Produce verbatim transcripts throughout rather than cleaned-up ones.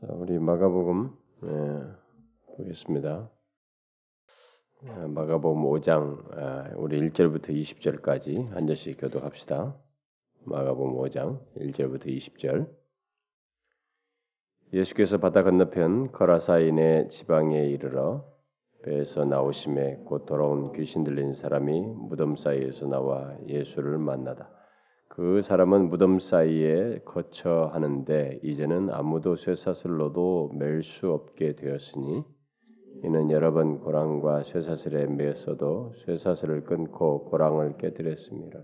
자, 우리 마가복음 예, 보겠습니다. 마가복음 오 장 우리 일 절부터 이십 절까지 한 절씩 교독합시다. 마가복음 오 장 일 절부터 이십 절. 예수께서 바다 건너편 거라사인의 지방에 이르러 배에서 나오심에 곧 돌아온 귀신 들린 사람이 무덤 사이에서 나와 예수를 만나다. 그 사람은 무덤 사이에 거처 하는데 이제는 아무도 쇠사슬로도 맬 수 없게 되었으니 이는 여러 번 고랑과 쇠사슬에 매었어도 쇠사슬을 끊고 고랑을 깨뜨렸습니다.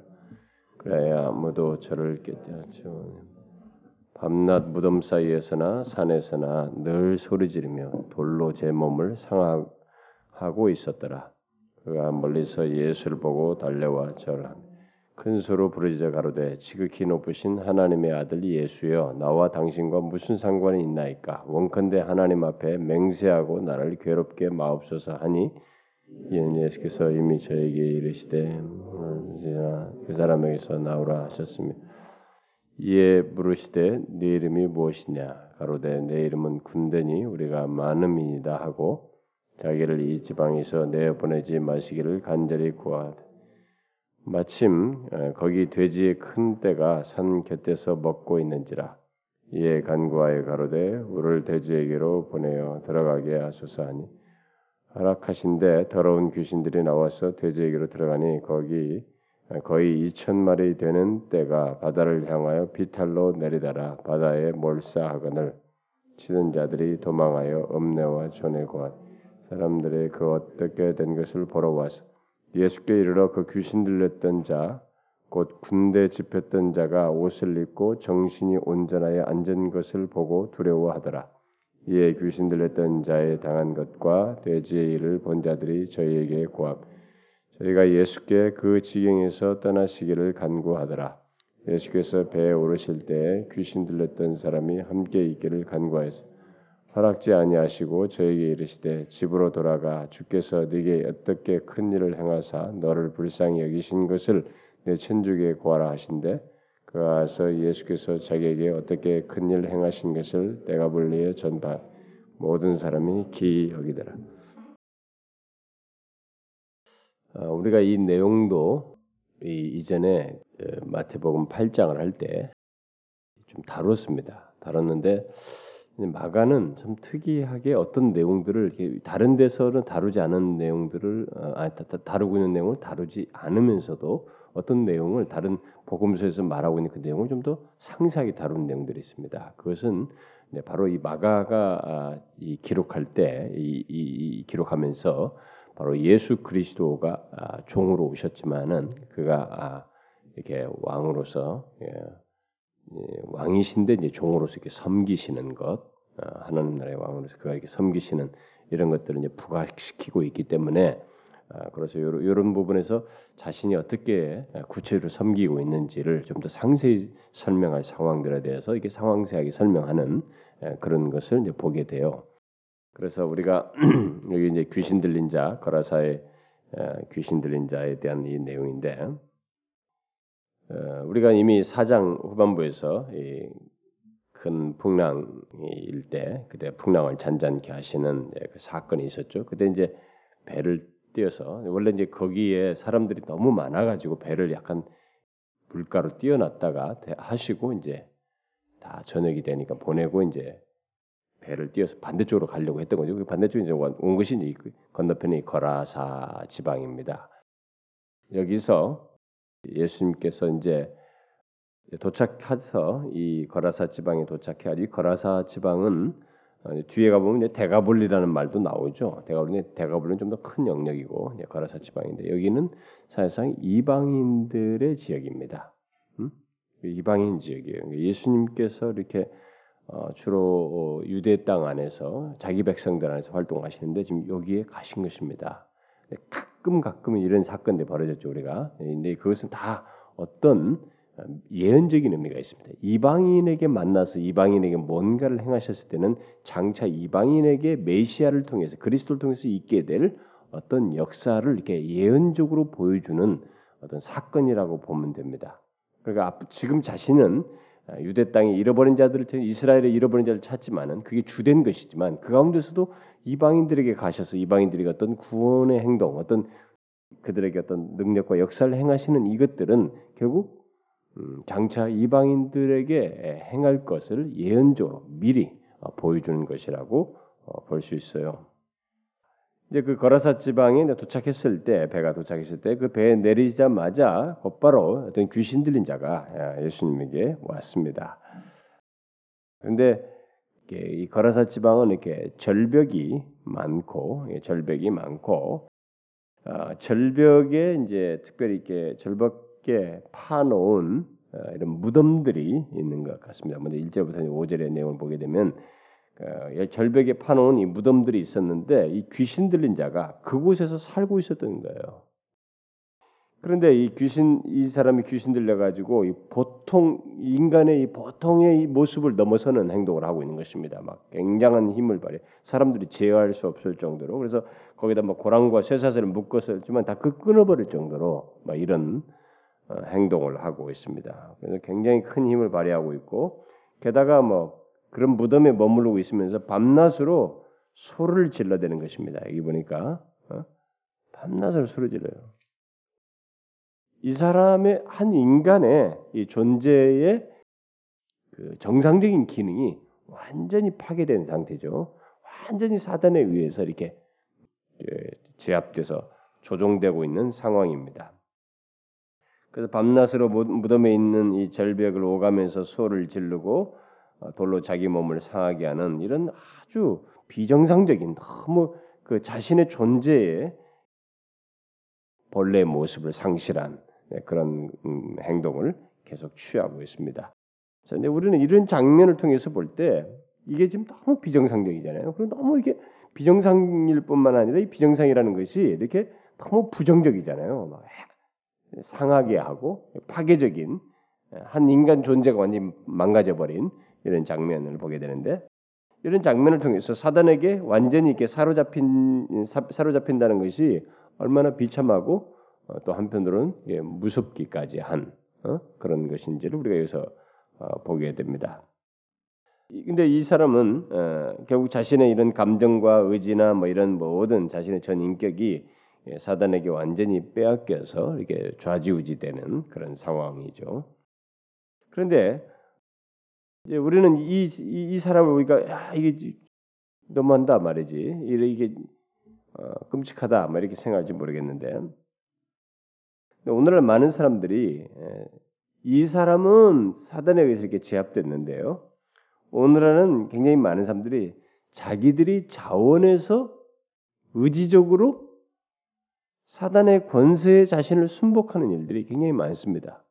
그래야 아무도 저를 깨뜨렸죠. 밤낮 무덤 사이에서나 산에서나 늘 소리 지르며 돌로 제 몸을 상하고 있었더라. 그가 멀리서 예수를 보고 달려와 절하며 큰 소로 부르짖어 가로되 지극히 높으신 하나님의 아들 예수여 나와 당신과 무슨 상관이 있나이까 원컨대 하나님 앞에 맹세하고 나를 괴롭게 마옵소서 하니 이는 예수께서 이미 저에게 이르시되 그 사람에게서 나오라 하셨으며 이에 물으시되 네 이름이 무엇이냐 가로되 내 이름은 군대니 우리가 많음이니이다 하고 자기를 이 지방에서 내보내지 마시기를 간절히 구하되 마침 거기 돼지의 큰 떼가 산 곁에서 먹고 있는지라 이에 간구하여 가로되 우를 돼지에게로 보내어 들어가게 하소서 하니 허락하신데 더러운 귀신들이 나와서 돼지에게로 들어가니 거기 거의 이천 마리 되는 떼가 바다를 향하여 비탈로 내리다라 바다에 몰사하거늘 치는 자들이 도망하여 읍내와 촌에 고한 사람들의 그 어떻게 된 것을 보러 와서 예수께 이르러 그 귀신 들렸던 자, 곧 군대 집혔던 자가 옷을 입고 정신이 온전하여 앉은 것을 보고 두려워하더라. 이에 귀신 들렸던 자의 당한 것과 돼지의 일을 본 자들이 저희에게 고함. 저희가 예수께 그 지경에서 떠나시기를 간구하더라. 예수께서 배에 오르실 때 귀신 들렸던 사람이 함께 있기를 간구하였으나 허락지 아니하시고 저에게 이르시되 집으로 돌아가 주께서 네게 어떻게 큰 일을 행하사 너를 불쌍히 여기신 것을 내 천주교에 고하라 하신대 그가서 예수께서 자기에게 어떻게 큰 일을 행하신 것을 내가 볼리에 전파 모든 사람이 기이 여기더라. 아, 우리가 이 내용도 이 이전에 마태복음 팔 장을 할 때 좀 다뤘습니다. 다뤘는데. 마가는 참 특이하게 어떤 내용들을 이렇게 다른 데서는 다루지 않은 내용들을 아니, 다루고 있는 내용을 다루지 않으면서도 어떤 내용을 다른 복음서에서 말하고 있는 그 내용을 좀 더 상세하게 다루는 내용들이 있습니다. 그것은 바로 이 마가가 이 기록할 때 이, 이, 이 기록하면서 바로 예수 그리스도가 종으로 오셨지만은 그가 이렇게 왕으로서 예, 왕이신데 이제 종으로서 이렇게 섬기시는 것, 아, 하나님 나라의 왕으로서 그가 이렇게 섬기시는 이런 것들을 이제 부각시키고 있기 때문에 아, 그래서 이런 이런 부분에서 자신이 어떻게 구체적으로 섬기고 있는지를 좀 더 상세히 설명할 상황들에 대해서 이렇게 상세하게 설명하는 에, 그런 것을 이제 보게 돼요. 그래서 우리가 여기 이제 귀신 들린 자, 거라사의 귀신 들린 자에 대한 이 내용인데. 우리가 이미 사 장 후반부에서 큰 풍랑일 때 그때 풍랑을 잔잔케 하시는 그 사건이 있었죠. 그때 이제 배를 띄어서 원래 이제 거기에 사람들이 너무 많아가지고 배를 약간 물가로 띄어놨다가 하시고 이제 다 저녁이 되니까 보내고 이제 배를 띄어서 반대쪽으로 가려고 했던 거죠. 그 반대쪽에 이제 온 것이 이제 건너편이 거라사 지방입니다. 여기서 예수님께서 이제 도착해서 이 거라사 지방에 도착해야 이 거라사 지방은 뒤에 가보면 이제 데가볼리라는 말도 나오죠. 데가볼리는 데가볼리는 좀 더 큰 영역이고 이제 거라사 지방인데 여기는 사실상 이방인들의 지역입니다. 음? 이방인 지역이에요. 예수님께서 이렇게 어 주로 유대 땅 안에서 자기 백성들 안에서 활동하시는데 지금 여기에 가신 것입니다. 가끔 가끔 이런 사건들이 벌어졌죠 우리가. 근데 그것은 다 어떤 예언적인 의미가 있습니다. 이방인에게 만나서 이방인에게 뭔가를 행하셨을 때는 장차 이방인에게 메시아를 통해서 그리스도를 통해서 있게 될 어떤 역사를 이렇게 예언적으로 보여주는 어떤 사건이라고 보면 됩니다. 그러니까 지금 자신은 유대 땅에 잃어버린 자들을 이스라엘의 잃어버린 자를 찾지만은 그게 주된 것이지만 그 가운데서도 이방인들에게 가셔서 이방인들이 어떤 구원의 행동, 어떤 그들에게 어떤 능력과 역사를 행하시는 이것들은 결국 장차 이방인들에게 행할 것을 예언적으로 미리 보여주는 것이라고 볼 수 있어요. 이제 그 거라사 지방에 도착했을 때 배가 도착했을 때 그 배에 내리자마자 곧바로 어떤 귀신 들린 자가 예수님에게 왔습니다. 그런데 이 거라사 지방은 이렇게 절벽이 많고 절벽이 많고 어, 절벽에 이제 특별히 이렇게 절벽에 파놓은 어, 이런 무덤들이 있는 것 같습니다. 먼저 일 절부터 오 절의 내용을 보게 되면 어, 절벽에 파놓은 이 무덤들이 있었는데 이 귀신 들린 자가 그곳에서 살고 있었던 거예요. 그런데 이 귀신 이 사람이 귀신 들려 가지고 이 보통 인간의 이 보통의 이 모습을 넘어서는 행동을 하고 있는 것입니다. 막 굉장한 힘을 발휘. 사람들이 제어할 수 없을 정도로. 그래서 거기다 막 고랑과 쇠사슬을 묶었었지만 다 그 끊어버릴 정도로 막 이런 어, 행동을 하고 있습니다. 그래서 굉장히 큰 힘을 발휘하고 있고 게다가 뭐 그런 무덤에 머무르고 있으면서 밤낮으로 소를 질러대는 것입니다. 여기 보니까 어? 밤낮으로 소를 질러요. 이 사람의 한 인간의 이 존재의 그 정상적인 기능이 완전히 파괴된 상태죠. 완전히 사단에 의해서 이렇게 제압돼서 조종되고 있는 상황입니다. 그래서 밤낮으로 무덤에 있는 이 절벽을 오가면서 소를 지르고 돌로 자기 몸을 상하게 하는 이런 아주 비정상적인 너무 그 자신의 존재의 본래의 모습을 상실한 그런 음, 행동을 계속 취하고 있습니다. 그런데 우리는 이런 장면을 통해서 볼 때 이게 지금 너무 비정상적이잖아요. 그리고 너무 이게 비정상일 뿐만 아니라 이 비정상이라는 것이 이렇게 너무 부정적이잖아요. 막 상하게 하고 파괴적인 한 인간 존재가 완전히 망가져버린 이런 장면을 보게 되는데 이런 장면을 통해서 사단에게 완전히 이렇게 사로잡힌 사, 사로잡힌다는 것이 얼마나 비참하고 또 한편으로는 예, 무섭기까지 한 어? 그런 것인지를 우리가 여기서 어, 보게 됩니다. 그런데 이 사람은 어, 결국 자신의 이런 감정과 의지나 뭐 이런 모든 자신의 전 인격이 예, 사단에게 완전히 빼앗겨서 이렇게 좌지우지되는 그런 상황이죠. 그런데 이제 우리는 이, 이, 이 사람을 우리가 야, 이게 너무한다 말이지 이게 어, 끔찍하다 뭐 이렇게 생각할지 모르겠는데. 오늘날 많은 사람들이 이 사람은 사단에 의해서 이렇게 제압됐는데요. 오늘날은 굉장히 많은 사람들이 자기들이 자원해서 의지적으로 사단의 권세에 자신을 순복하는 일들이 굉장히 많습니다.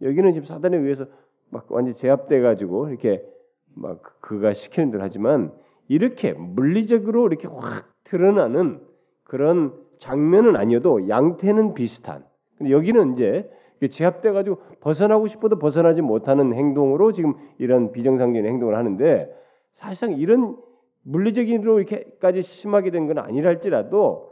여기는 지금 사단에 의해서 막 완전히 제압돼가지고 이렇게 막 그가 시키는 대로 하지만 이렇게 물리적으로 이렇게 확 드러나는 그런 장면은 아니어도 양태는 비슷한. 여기는 이제 제압돼가지고 벗어나고 싶어도 벗어나지 못하는 행동으로 지금 이런 비정상적인 행동을 하는데 사실상 이런 물리적인으로 이렇게까지 심하게 된 건 아니랄지라도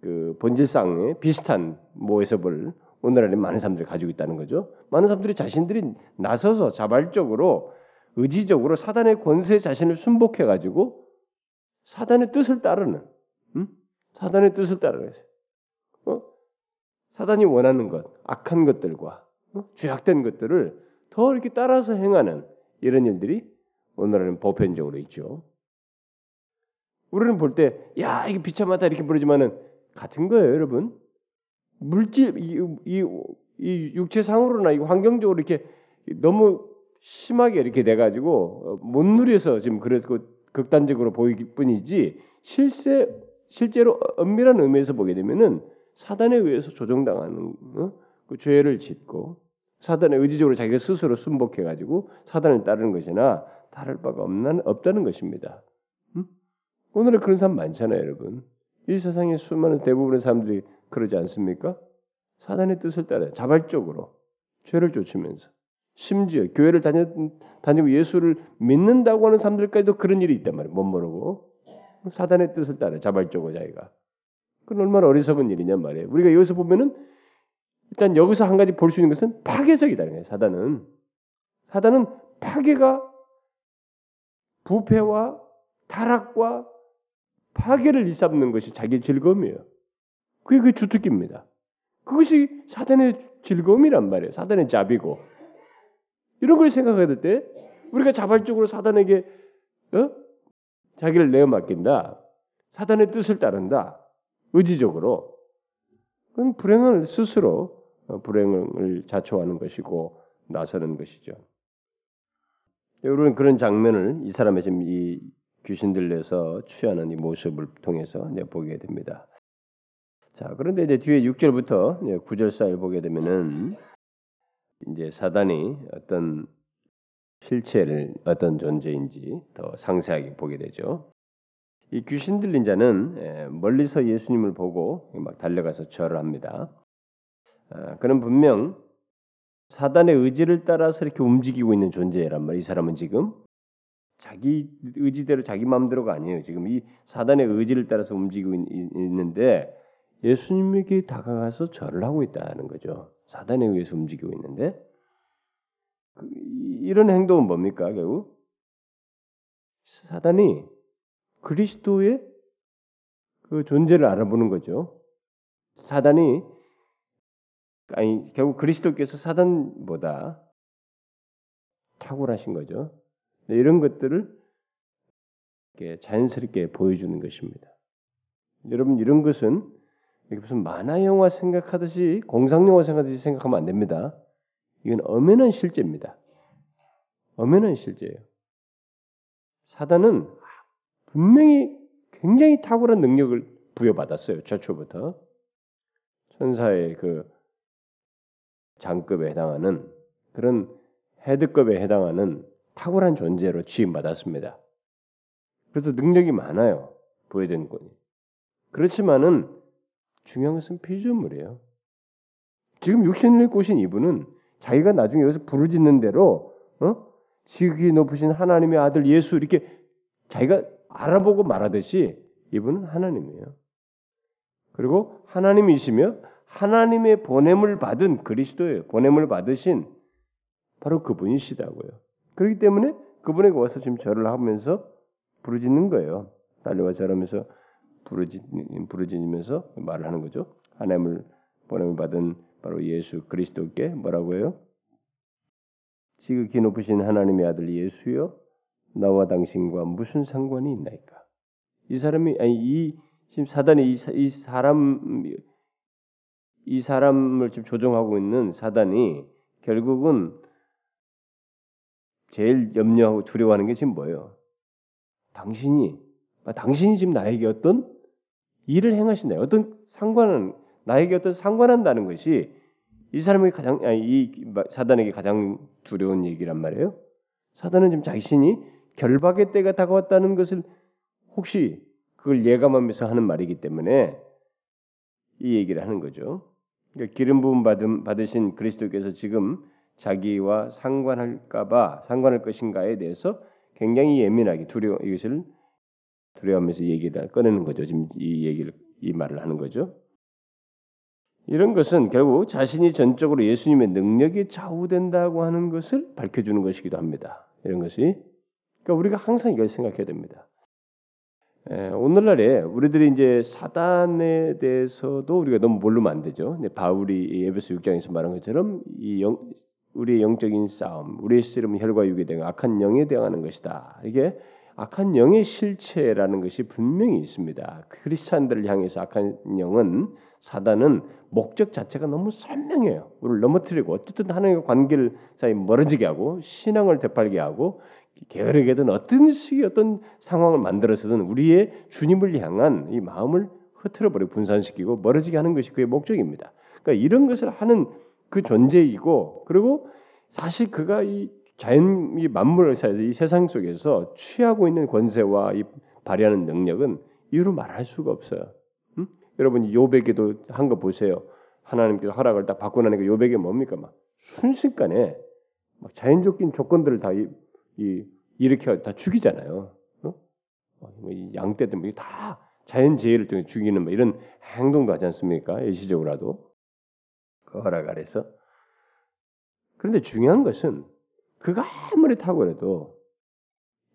그 본질상의 비슷한 모습을 오늘날에 많은 사람들이 가지고 있다는 거죠. 많은 사람들이 자신들이 나서서 자발적으로 의지적으로 사단의 권세에 자신을 순복해가지고 사단의 뜻을 따르는 음? 사단의 뜻을 따르는 어? 사단이 원하는 것, 악한 것들과 어? 죄악된 것들을 더 이렇게 따라서 행하는 이런 일들이 오늘은 보편적으로 있죠. 우리는 볼 때 야 이게 비참하다 이렇게 부르지만은 같은 거예요, 여러분. 물질 이, 이, 이 육체상으로나 이 환경적으로 이렇게 너무 심하게 이렇게 돼가지고 못 누려서 지금 그래서 극단적으로 보일 뿐이지 실제 실제로 엄밀한 의미에서 보게 되면은. 사단에 의해서 조종당하는 어? 그 죄를 짓고 사단의 의지적으로 자기가 스스로 순복해가지고 사단을 따르는 것이나 다를 바가 없는, 없다는 것입니다. 응? 오늘은 그런 사람 많잖아요, 여러분. 이 세상의 수많은 대부분의 사람들이 그러지 않습니까? 사단의 뜻을 따라 자발적으로 죄를 쫓으면서 심지어 교회를 다녀, 다니고 예수를 믿는다고 하는 사람들까지도 그런 일이 있단 말이에요. 못 모르고 사단의 뜻을 따라 자발적으로 자기가 그건 얼마나 어리석은 일이냐 말이에요. 우리가 여기서 보면은 일단 여기서 한 가지 볼 수 있는 것은 파괴적이다는 거예요. 사단은 사단은 파괴가 부패와 타락과 파괴를 일삼는 것이 자기의 즐거움이에요. 그게 그 주특기입니다. 그것이 사단의 즐거움이란 말이에요. 사단의 잡이고. 이런 걸 생각할 때 우리가 자발적으로 사단에게 어? 자기를 내어맡긴다. 사단의 뜻을 따른다. 의지적으로. 그건 불행을 스스로 불행을 자초하는 것이고 나서는 것이죠. 여러분 그런 장면을 이 사람의 지금 이 귀신들에서 취하는 이 모습을 통해서 이제 보게 됩니다. 자, 그런데 이제 뒤에 육 절부터 구 절 사이를 보게 되면은 이제 사단이 어떤 실체를 어떤 존재인지 더 상세하게 보게 되죠. 이 귀신 들린 자는 멀리서 예수님을 보고 막 달려가서 절을 합니다. 그는 분명 사단의 의지를 따라서 이렇게 움직이고 있는 존재란 말이에요. 이 사람은 지금 자기 의지대로 자기 마음대로가 아니에요. 지금 이 사단의 의지를 따라서 움직이고 있는데 예수님에게 다가가서 절을 하고 있다는 거죠. 사단에 의해서 움직이고 있는데 그, 이런 행동은 뭡니까? 결국 사단이 그리스도의 그 존재를 알아보는 거죠. 사단이 아니 결국 그리스도께서 사단보다 탁월하신 거죠. 이런 것들을 이렇게 자연스럽게 보여주는 것입니다. 여러분 이런 것은 이게 무슨 만화 영화 생각하듯이 공상 영화 생각하듯이 생각하면 안 됩니다. 이건 엄연한 실제입니다. 엄연한 실제예요. 사단은 분명히 굉장히 탁월한 능력을 부여받았어요. 최초부터 천사의 그 장급에 해당하는 그런 헤드급에 해당하는 탁월한 존재로 지음받았습니다. 그래서 능력이 많아요. 부여된 건. 그렇지만은 중요한 것은 피조물이에요. 지금 육신을 꼬신 이분은 자기가 나중에 여기서 부르짖는 대로 어? 지극히 높으신 하나님의 아들 예수 이렇게 자기가 알아보고 말하듯이 이분은 하나님이에요. 그리고 하나님이시며 하나님의 보냄을 받은 그리스도예요. 보냄을 받으신 바로 그분이시다고요. 그렇기 때문에 그분에게 와서 지금 절을 하면서 부르짖는 거예요. 달려와 절하면서 부르짖으면서 말을 하는 거죠. 하나님을 보냄을 받은 바로 예수 그리스도께 뭐라고 해요? 지극히 높으신 하나님의 아들 예수여 나와 당신과 무슨 상관이 있나이까? 이 사람이 아니 이 지금 사단이 이, 이 사람 이 사람을 지금 조종하고 있는 사단이 결국은 제일 염려하고 두려워하는 게 지금 뭐예요? 당신이 당신이 지금 나에게 어떤 일을 행하신다. 어떤 상관은 나에게 어떤 상관한다는 것이 이 사람이 가장 아니 이 사단에게 가장 두려운 얘기란 말이에요. 사단은 지금 자신이 결박의 때가 다가왔다는 것을 혹시 그걸 예감하면서 하는 말이기 때문에 이 얘기를 하는 거죠. 그러니까 기름 부음 받음 받으신 그리스도께서 지금 자기와 상관할까봐 상관할 것인가에 대해서 굉장히 예민하게 두려 이것을 두려워하면서 얘기를 꺼내는 거죠. 지금 이 얘기를 이 말을 하는 거죠. 이런 것은 결국 자신이 전적으로 예수님의 능력이 좌우된다고 하는 것을 밝혀주는 것이기도 합니다. 이런 것이 그러니까 우리가 항상 이걸 생각해야 됩니다. 에, 오늘날에 우리들이 이제 사단에 대해서도 우리가 너무 모르면 안 되죠. 바울이 에베소 육 장에서 말한 것처럼 이 영, 우리의 영적인 싸움, 우리의 씨름은 혈과 육에 대한 악한 영에 대항하는 것이다. 이게 악한 영의 실체라는 것이 분명히 있습니다. 크리스찬들을 향해서 악한 영은 사단은 목적 자체가 너무 선명해요. 우리를 넘어뜨리고 어쨌든 하나님과 관계를 사이 멀어지게 하고 신앙을 되팔게 하고 게으르게든 어떤 식의 어떤 상황을 만들어서든 우리의 주님을 향한 이 마음을 흐트러버리고 분산시키고 멀어지게 하는 것이 그의 목적입니다. 그러니까 이런 것을 하는 그 존재이고 그리고 사실 그가 이 자연 이 만물을 사이에서 이 세상 속에서 취하고 있는 권세와 이 발휘하는 능력은 이유로 말할 수가 없어요. 응? 여러분 요백에도 한 거 보세요. 하나님께서 허락을 다 받고 나니까 요백이 뭡니까? 막 순식간에 막 자연적인 조건들을 다 이, 이 일으켜 다 죽이잖아요. 어? 양떼 때문에 다 자연재해를 통해 죽이는 뭐 이런 행동도 하지 않습니까? 일시적으로라도 그 허락 아래서. 그런데 중요한 것은 그가 아무리 탁월해도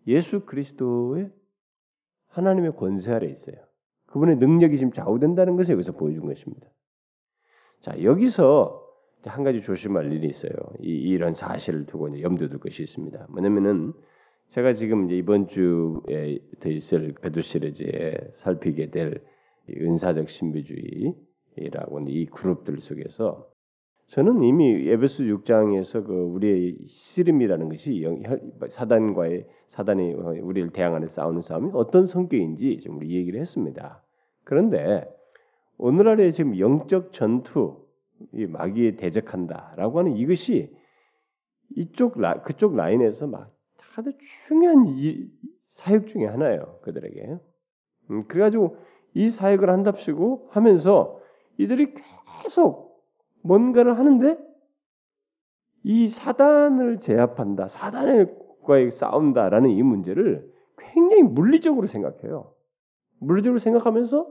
예수 그리스도의 하나님의 권세 아래 있어요. 그분의 능력이 지금 좌우된다는 것을 여기서 보여준 것입니다. 자, 여기서 한 가지 조심할 일이 있어요. 이, 이런 사실을 두고 이제 염두에 둘 것이 있습니다. 뭐냐면은 제가 지금 이제 이번 주에 더 있을 배두 시리즈에 살피게 될 은사적 신비주의라고 하는 이 그룹들 속에서 저는 이미 에베소 육 장에서 그 우리의 씨름이라는 것이 사단과의 사단이 우리를 대항하는 싸우는 싸움이 어떤 성격인지 지금 우리 얘기를 했습니다. 그런데 오늘날의 지금 영적 전투, 이 마귀에 대적한다라고 하는 이것이 이쪽 라, 그쪽 라인에서 막 아주 중요한 이 사역 중에 하나예요, 그들에게. 음, 그래가지고 이 사역을 한답시고 하면서 이들이 계속 뭔가를 하는데 이 사단을 제압한다, 사단과의 싸운다라는 이 문제를 굉장히 물리적으로 생각해요. 물리적으로 생각하면서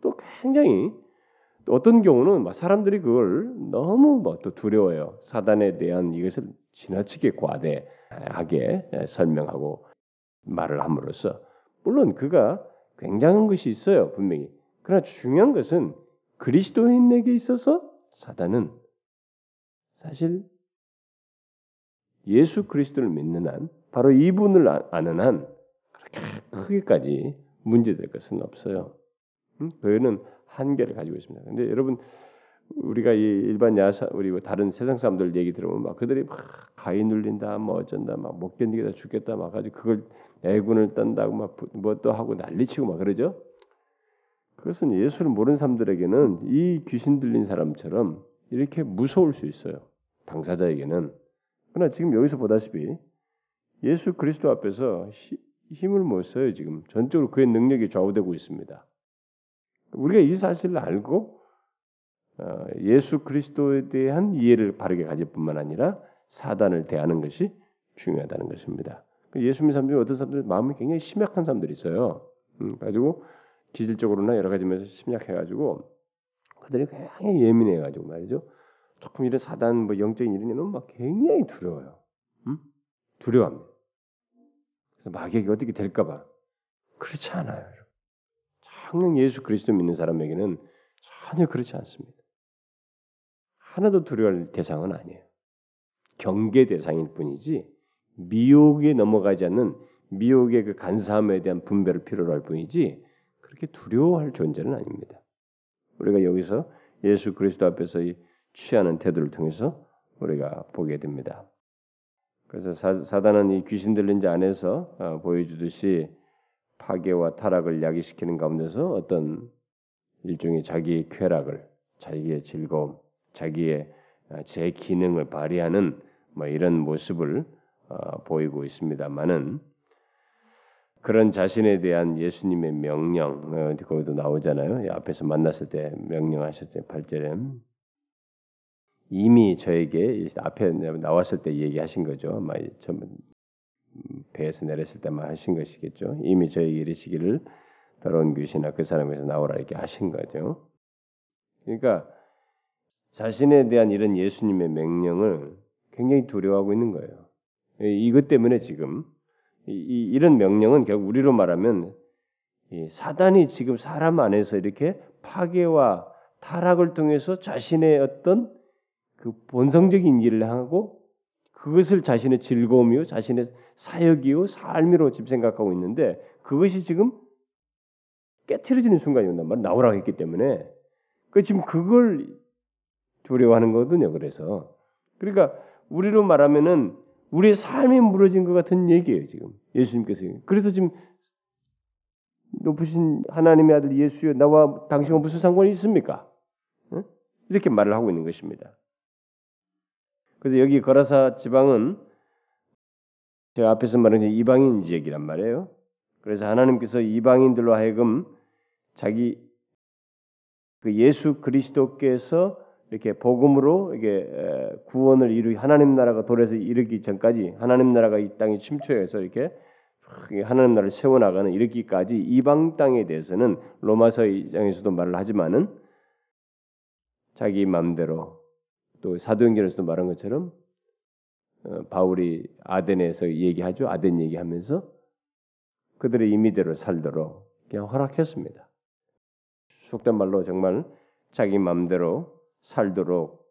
또 굉장히 또 어떤 경우는 막 사람들이 그걸 너무 막 또 두려워해요. 사단에 대한 이것을 지나치게 과대하게 설명하고 말을 함으로써 물론 그가 굉장한 것이 있어요, 분명히. 그러나 중요한 것은 그리스도인에게 있어서 사단은 사실 예수 그리스도를 믿는 한, 바로 이분을 아는 한 그렇게 크게까지 문제될 것은 없어요. 교회는 한계를 가지고 있습니다. 근데 여러분, 우리가 이 일반 야사, 우리 다른 세상 사람들 얘기 들으면 막 그들이 막 가위 눌린다, 뭐 어쩐다, 막 못 견디겠다, 죽겠다, 막 가지고 그걸 애군을 딴다고 막 뭐 또 하고 난리치고 막 그러죠. 그것은 예수를 모르는 사람들에게는 이 귀신 들린 사람처럼 이렇게 무서울 수 있어요, 당사자에게는. 그러나 지금 여기서 보다시피 예수 그리스도 앞에서 힘을 못 써요. 지금 전적으로 그의 능력이 좌우되고 있습니다. 우리가 이 사실을 알고 예수 그리스도에 대한 이해를 바르게 가질 뿐만 아니라 사단을 대하는 것이 중요하다는 것입니다. 예수 믿는 사람 중에 어떤 사람들은 마음이 굉장히 심약한 사람들이 있어요. 음, 가지고 기질적으로나 여러 가지 면에서 심약해가지고 그들이 굉장히 예민해가지고 말이죠. 조금 이런 사단, 뭐 영적인 이런 일은 막 굉장히 두려워요. 음? 두려워합니다. 그래서 마귀에게 어떻게 될까봐. 그렇지 않아요. 정녕 예수 그리스도 믿는 사람에게는 전혀 그렇지 않습니다. 하나도 두려워할 대상은 아니에요. 경계 대상일 뿐이지 미혹에 넘어가지 않는 미혹의 그 간사함에 대한 분별을 필요로 할 뿐이지 그렇게 두려워할 존재는 아닙니다. 우리가 여기서 예수 그리스도 앞에서 취하는 태도를 통해서 우리가 보게 됩니다. 그래서 사, 사단은 이 귀신 들린 자 안에서 어, 보여주듯이 파괴와 타락을 야기시키는 가운데서 어떤 일종의 자기의 쾌락을, 자기의 즐거움, 자기의 제 기능을 발휘하는 뭐 이런 모습을 어, 보이고 있습니다만은 그런 자신에 대한 예수님의 명령, 어, 거기도 나오잖아요. 앞에서 만났을 때 명령하셨죠, 팔 절에. 이미 저에게 앞에 나왔을 때 얘기하신 거죠. 막 전부 배에서 내렸을 때만 하신 것이겠죠. 이미 저에게 이르시기를 더러운 귀신아 그 사람에게서 나오라 이렇게 하신 거죠. 그러니까 자신에 대한 이런 예수님의 명령을 굉장히 두려워하고 있는 거예요. 이것 때문에 지금 이, 이런 명령은 결국 우리로 말하면 이 사단이 지금 사람 안에서 이렇게 파괴와 타락을 통해서 자신의 어떤 그 본성적인 일을 하고 그것을 자신의 즐거움이요, 자신의 사역이요, 삶이로 지금 생각하고 있는데 그것이 지금 깨트려지는 순간이 온단 말이에요. 나오라고 했기 때문에. 그 지금 그걸 두려워하는 거거든요. 그래서 그러니까 우리로 말하면은 우리의 삶이 무너진 것 같은 얘기예요, 지금 예수님께서. 그래서 지금 높으신 하나님의 아들 예수여 나와 당신과 무슨 상관이 있습니까? 응? 이렇게 말을 하고 있는 것입니다. 그래서 여기 거라사 지방은 제가 앞에서 말한 이방인 지역이란 말이에요. 그래서 하나님께서 이방인들로 하여금 자기 그 예수 그리스도께서 이렇게 복음으로 이렇게 구원을 이루기, 하나님 나라가 돌에서 이르기 전까지 하나님 나라가 이 땅에 침투해서 이렇게 하나님 나라를 세워나가는 이르기까지 이방 땅에 대해서는 로마서 이 장에서도 말을 하지만은 자기 마음대로 또 사도행전에서도 말한 것처럼 바울이 아덴에서 얘기하죠. 아덴 얘기하면서 그들의 임의대로 살도록 그냥 허락했습니다. 속된 말로 정말 자기 마음대로 살도록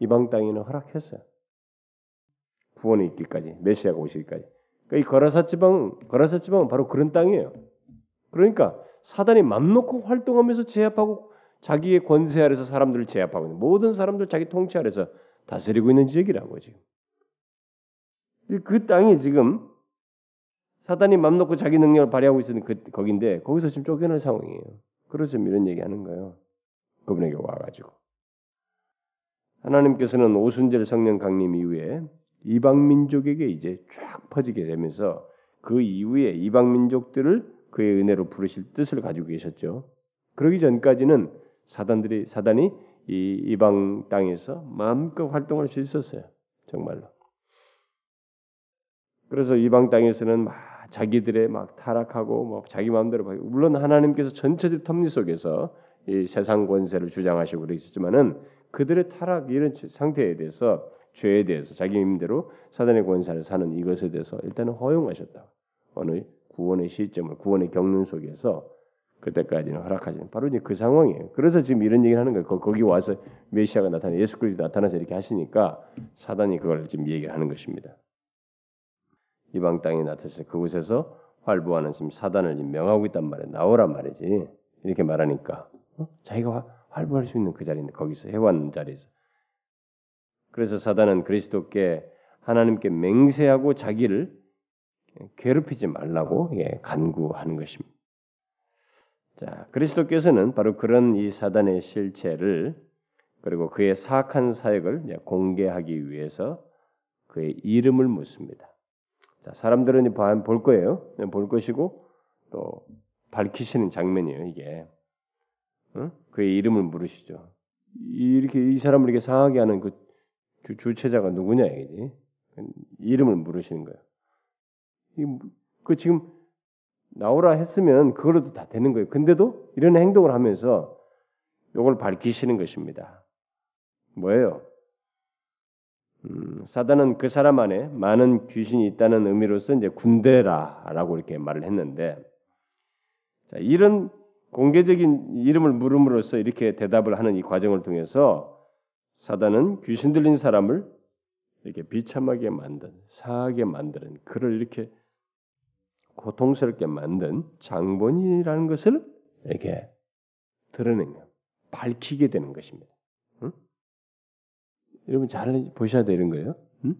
이방 땅에는 허락했어요. 구원이 있기까지, 메시아가 오시기까지. 그러니까 이 거라사 지방, 거라사 지방은 바로 그런 땅이에요. 그러니까 사단이 맘 놓고 활동하면서 제압하고 자기의 권세 아래서 사람들을 제압하고 있는, 모든 사람들 자기 통치 아래서 다스리고 있는 지역이라고 지금. 그 땅이 지금 사단이 맘 놓고 자기 능력을 발휘하고 있는 그 거긴데 거기서 지금 쫓겨날 상황이에요. 그래서 이런 얘기하는 거예요. 그분에게 와가지고 하나님께서는 오순절 성령 강림 이후에 이방 민족에게 이제 쫙 퍼지게 되면서 그 이후에 이방 민족들을 그의 은혜로 부르실 뜻을 가지고 계셨죠. 그러기 전까지는 사단들이 사단이 이 이방 땅에서 마음껏 활동할 수 있었어요. 정말로. 그래서 이방 땅에서는 막 자기들의 막 타락하고 막 자기 마음대로 물론 하나님께서 전체적 섭리 속에서 이 세상 권세를 주장하시고 그랬었지만은 그들의 타락 이런 상태에 대해서 죄에 대해서 자기 임대로 사단의 권세를 사는 이것에 대해서 일단은 허용하셨다. 어느 구원의 시점을 구원의 경륜 속에서 그때까지는 허락하시는 바로 이제 그 상황이에요. 그래서 지금 이런 얘기를 하는 거예요. 거기 와서 메시아가 나타나 예수 그리스도 나타나서 이렇게 하시니까 사단이 그걸 지금 얘기를 하는 것입니다. 이방 땅에 나타나서 그곳에서 활보하는 지금 사단을 지금 명하고 있단 말이에요. 나오란 말이지. 이렇게 말하니까 어? 자기가 활보할 수 있는 그 자리인데 거기서 해왔는 자리에서 그래서 사단은 그리스도께 하나님께 맹세하고 자기를 괴롭히지 말라고 예, 간구하는 것입니다. 자, 그리스도께서는 바로 그런 이 사단의 실체를 그리고 그의 사악한 사역을 공개하기 위해서 그의 이름을 묻습니다. 자, 사람들은 볼 거예요. 볼 것이고 또 밝히시는 장면이에요. 이게 응? 그의 이름을 물으시죠. 이렇게 이 사람을 이렇게 상하게 하는 그 주, 주체자가 누구냐 이게 이름을 물으시는 거예요. 그 지금 나오라 했으면 그걸로도 다 되는 거예요. 근데도 이런 행동을 하면서 이걸 밝히시는 것입니다. 뭐예요? 음, 사단은 그 사람 안에 많은 귀신이 있다는 의미로서 이제 군대라라고 이렇게 말을 했는데 자, 이런 공개적인 이름을 물음으로써 이렇게 대답을 하는 이 과정을 통해서 사단은 귀신 들린 사람을 이렇게 비참하게 만든, 사하게 만드는, 그를 이렇게 고통스럽게 만든 장본인이라는 것을 이렇게 드러내며 밝히게 되는 것입니다. 응? 여러분 잘 보셔야 되는 거예요. 응?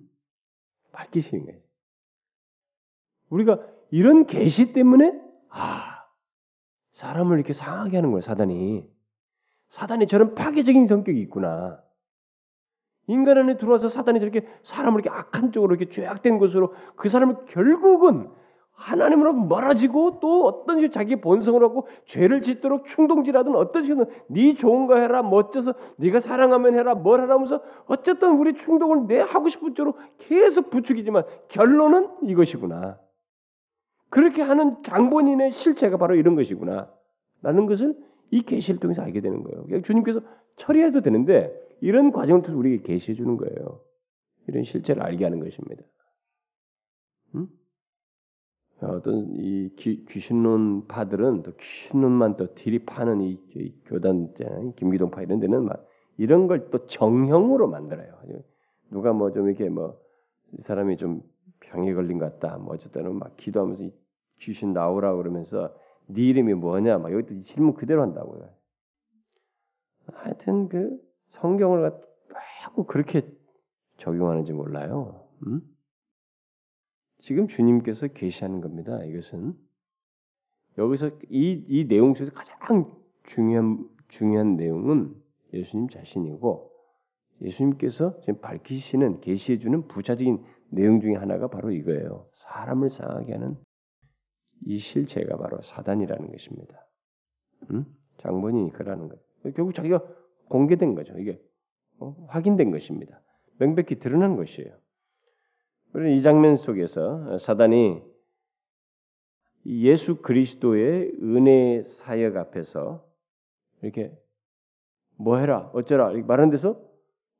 밝히시는 거예요. 우리가 이런 계시 때문에 아 사람을 이렇게 상하게 하는 거예요. 사단이. 사단이 저런 파괴적인 성격이 있구나. 인간 안에 들어와서 사단이 저렇게 사람을 이렇게 악한 쪽으로 이렇게 죄악된 것으로 그 사람을 결국은 하나님으로 멀어지고 또 어떤 식으로 자기 본성으로 하고 죄를 짓도록 충동질하든 어떤 식으로 네 좋은 거 해라 멋져서 네가 사랑하면 해라 뭘 하라면서 어쨌든 우리 충동을 내 하고 싶은 쪽으로 계속 부추기지만 결론은 이것이구나. 그렇게 하는 장본인의 실체가 바로 이런 것이구나. 라는 것을 이 계시를 통해서 알게 되는 거예요. 주님께서 처리해도 되는데 이런 과정을 통해서 우리에게 계시해 주는 거예요. 이런 실체를 알게 하는 것입니다. 응? 어떤 이 귀, 귀신론 파들은 또 귀신론만 또 딜이 파는 이, 이 교단 있잖아요. 김기동파 이런 데는 막 이런 걸 또 정형으로 만들어요. 누가 뭐 좀 이렇게 뭐 이 사람이 좀 병에 걸린 것 같다. 뭐 어쨌든 막 기도하면서 이 귀신 나오라 그러면서 네 이름이 뭐냐 막 여기도 질문 그대로 한다고요. 하여튼 그 성경을 자꾸 그렇게 적용하는지 몰라요. 음? 지금 주님께서 계시하는 겁니다. 이것은 여기서 이, 이 내용 속에서 가장 중요한 중요한 내용은 예수님 자신이고 예수님께서 지금 밝히시는 계시해 주는 부차적인 내용 중에 하나가 바로 이거예요. 사람을 상하게 하는 이 실체가 바로 사단이라는 것입니다. 음? 장본인이 그러는 거예요. 결국 자기가 공개된 거죠. 이게 어? 확인된 것입니다. 명백히 드러난 것이에요. 이 장면 속에서 사단이 예수 그리스도의 은혜 사역 앞에서 이렇게 뭐 해라 어쩌라 이렇게 말하는 데서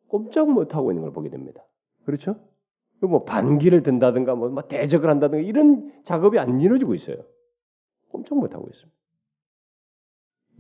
꼼짝 못하고 있는 걸 보게 됩니다. 그렇죠? 뭐 반기를 든다든가 뭐 막 대적을 한다든가 이런 작업이 안 이루어지고 있어요. 엄청 못하고 있습니다.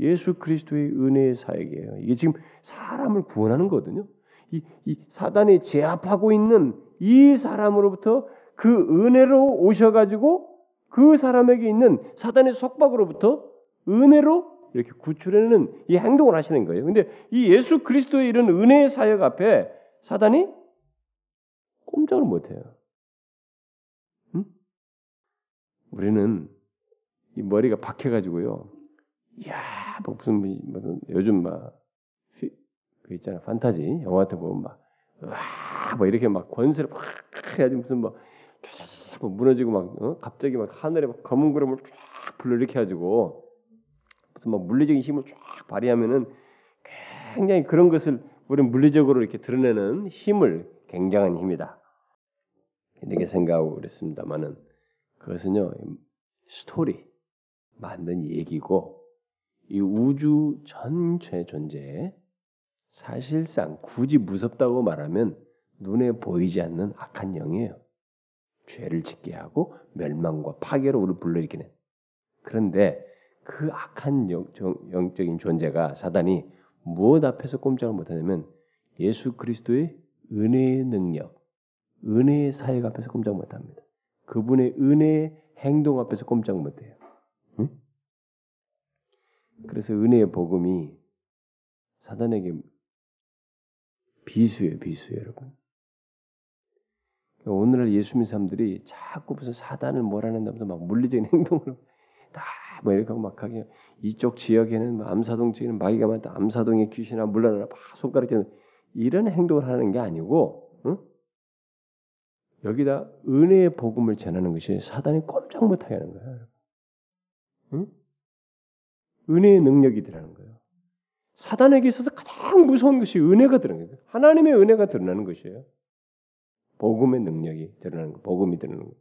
예수 그리스도의 은혜의 사역이에요. 이게 지금 사람을 구원하는 거거든요. 이, 이 사단이 제압하고 있는 이 사람으로부터 그 은혜로 오셔가지고 그 사람에게 있는 사단의 속박으로부터 은혜로 이렇게 구출하는 이 행동을 하시는 거예요. 그런데 이 예수 그리스도의 이런 은혜의 사역 앞에 사단이 꼼짝을 못해요. 응? 우리는 이 머리가 박혀가지고요. 이야, 무슨 무슨 요즘 막 그 있잖아 판타지 영화 같은 거 보면 막 와, 뭐 이렇게 막 권세를 막 해가지고 무슨 막 쫙쫙 막 무너지고 막 어? 갑자기 막 하늘에 막 검은 구름을 쫙 불러일으켜 가지고 무슨 막 물리적인 힘을 쫙 발휘하면은 굉장히 그런 것을 우리는 물리적으로 이렇게 드러내는 힘을 굉장한 힘이다 이렇게 생각하고 그랬습니다만은 그것은요 스토리 만든 얘기고 이 우주 전체 존재에 사실상 굳이 무섭다고 말하면 눈에 보이지 않는 악한 영이에요. 죄를 짓게 하고 멸망과 파괴로 우리를 불러일으키는 그런데 그 악한 영, 영적인 존재가 사단이 무엇 앞에서 꼼짝을 못하냐면 예수 그리스도의 은혜의 능력, 은혜의 사역 앞에서 꼼짝 못합니다. 그분의 은혜의 행동 앞에서 꼼짝 못해요. 응? 그래서 은혜의 복음이 사단에게 비수예요, 비수예요, 여러분. 오늘날 예수민 사람들이 자꾸 무슨 사단을 몰아낸다면서 막 물리적인 행동으로 다 뭐 이렇게 막 하게 이쪽 지역에는 암사동 지역에는 마귀가 많다, 암사동의 귀신아 물러나라, 막 손가락질하는 이런 행동을 하는 게 아니고, 응? 여기다 은혜의 복음을 전하는 것이 사단이 꼼짝 못하게 하는 거예요. 응? 은혜의 능력이더라는 거예요. 사단에게 있어서 가장 무서운 것이 은혜가 드러나는 거예요. 하나님의 은혜가 드러나는 것이에요. 복음의 능력이 드러나는 거예요. 복음이 드러나는 거예요.